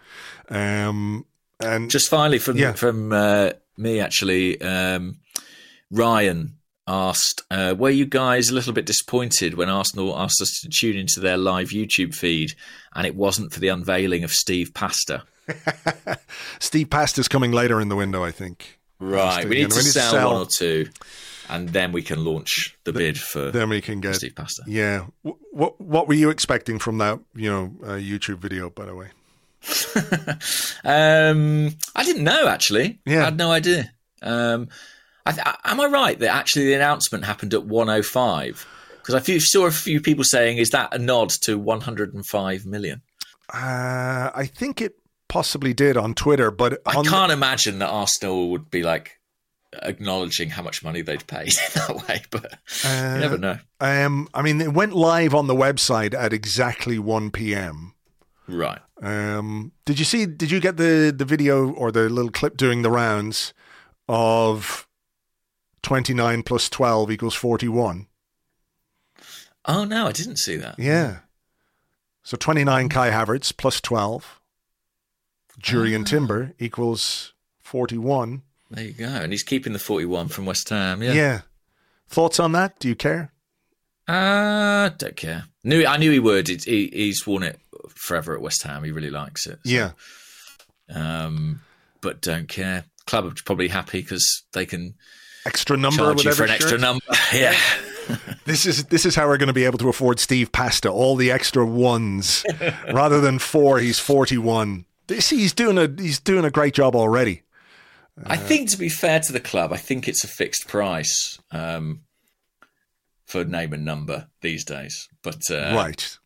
Um, and just finally from yeah. from uh, me, actually, um, Ryan asked, uh, were you guys a little bit disappointed when Arsenal asked us to tune into their live YouTube feed and it wasn't for the unveiling of Steve Pasta? Steve Pasta's coming later in the window, I think. Right, Steve, we, need you know, we need to sell, sell one or two and then we can launch the, the bid for then we can get, Steve Pasta. Yeah. What, what were you expecting from that, you know, uh, YouTube video, by the way? um, I didn't know, actually. Yeah. I had no idea. Um I th- am I right that actually the announcement happened at one oh five? Because I few, saw a few people saying, is that a nod to one hundred five million? Uh, I think it possibly did on Twitter. But I can't the- imagine that Arsenal would be like acknowledging how much money they'd paid in that way. But uh, you never know. Um, I mean, it went live on the website at exactly one p.m. Right. Um, did you see, did you get the, the video or the little clip doing the rounds of twenty-nine plus twelve equals forty-one. Oh, no, I didn't see that. Yeah. So twenty-nine Kai Havertz plus twelve. Jurrien oh. Timber equals forty-one. There you go. And he's keeping the forty-one from West Ham. Yeah. Yeah. Thoughts on that? Do you care? Uh, don't care. Knew, I knew he would. He, he, he's worn it forever at West Ham. He really likes it. So. Yeah. Um, but don't care. Club are probably happy because they can... Extra number, charge with every for an shirt. Extra number. Yeah, this is this is how we're going to be able to afford Steve Pasta. All the extra ones, rather than four. He's forty-one. This he's doing a he's doing a great job already. Uh, I think, to be fair to the club, I think it's a fixed price um, for name and number these days. But uh, right,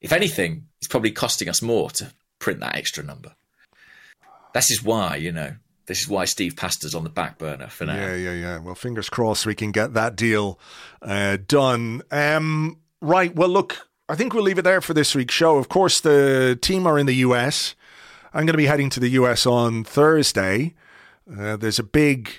if anything, it's probably costing us more to print that extra number. This is why, you know. This is why Steve Pasta's on the back burner for now. Yeah, yeah, yeah. Well, fingers crossed we can get that deal uh, done. Um, right. Well, look, I think we'll leave it there for this week's show. Of course, the team are in the U S. I'm going to be heading to the U S on Thursday. Uh, there's a big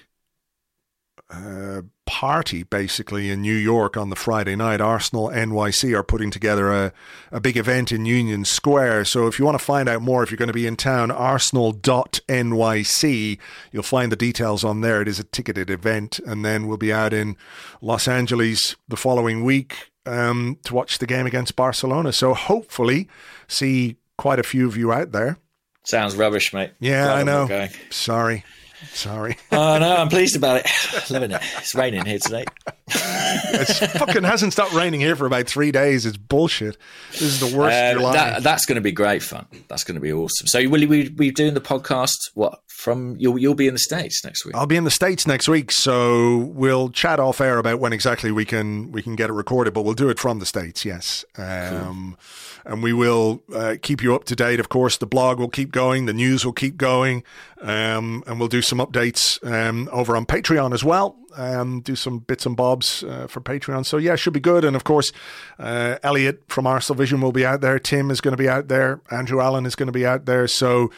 uh, party, basically, in New York on the Friday night. Arsenal N Y C are putting together a, a big event in Union Square. So if you want to find out more, if you're going to be in town, arsenal dot N Y C, you'll find the details on there. It is a ticketed event. And then we'll be out in Los Angeles the following week um, to watch the game against Barcelona. So hopefully see quite a few of you out there. Sounds rubbish, mate. Yeah, Glad I know. Sorry. Sorry. Oh, no, I'm pleased about it. Loving it. It's raining here today. It fucking hasn't stopped raining here for about three days. It's bullshit. This is the worst uh, of your life. That, that's going to be great fun. That's going to be awesome. So, will we be doing the podcast? What? From you'll, you'll be in the States next week. I'll be in the States next week. So, we'll chat off air about when exactly we can we can get it recorded, but we'll do it from the States, yes. Um, cool. And we will uh, keep you up to date, of course. The blog will keep going. The news will keep going. Um, and we'll do some updates um, over on Patreon as well. Um, do some bits and bobs uh, for Patreon. So, yeah, should be good. And, of course, uh, Elliot from Arsenal Vision will be out there. Tim is going to be out there. Andrew Allen is going to be out there. So,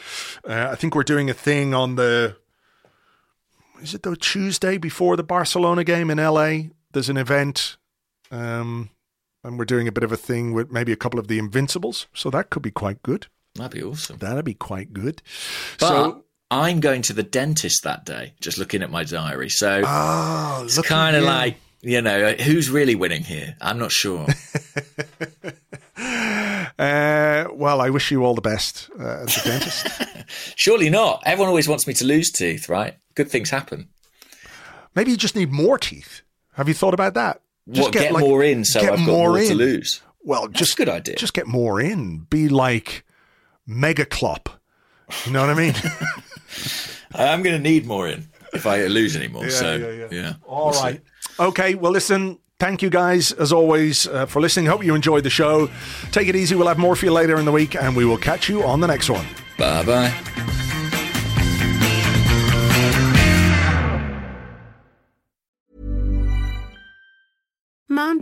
uh, I think we're doing a thing on the is it though Tuesday before the Barcelona game in L A? There's an event, um, and we're doing a bit of a thing with maybe a couple of the Invincibles. So that could be quite good. That'd be awesome. That'd be quite good. But so I'm going to the dentist that day, just looking at my diary. So oh, it's kind of like, you know, who's really winning here? I'm not sure. uh, well, I wish you all the best uh, as a dentist. Surely not. Everyone always wants me to lose teeth, right? Good things happen. Maybe you just need more teeth. Have you thought about that? Just what, get, get like, more in so I've got more, more to lose? Well, that's just a good idea. Just get more in. Be like Mega Klopp. You know what I mean? I'm going to need more in if I lose any more. Yeah, so, yeah, yeah. yeah. All we'll right. See. Okay, well, listen, thank you guys, as always, uh, for listening. Hope you enjoyed the show. Take it easy. We'll have more for you later in the week, and we will catch you on the next one. Bye-bye. Mom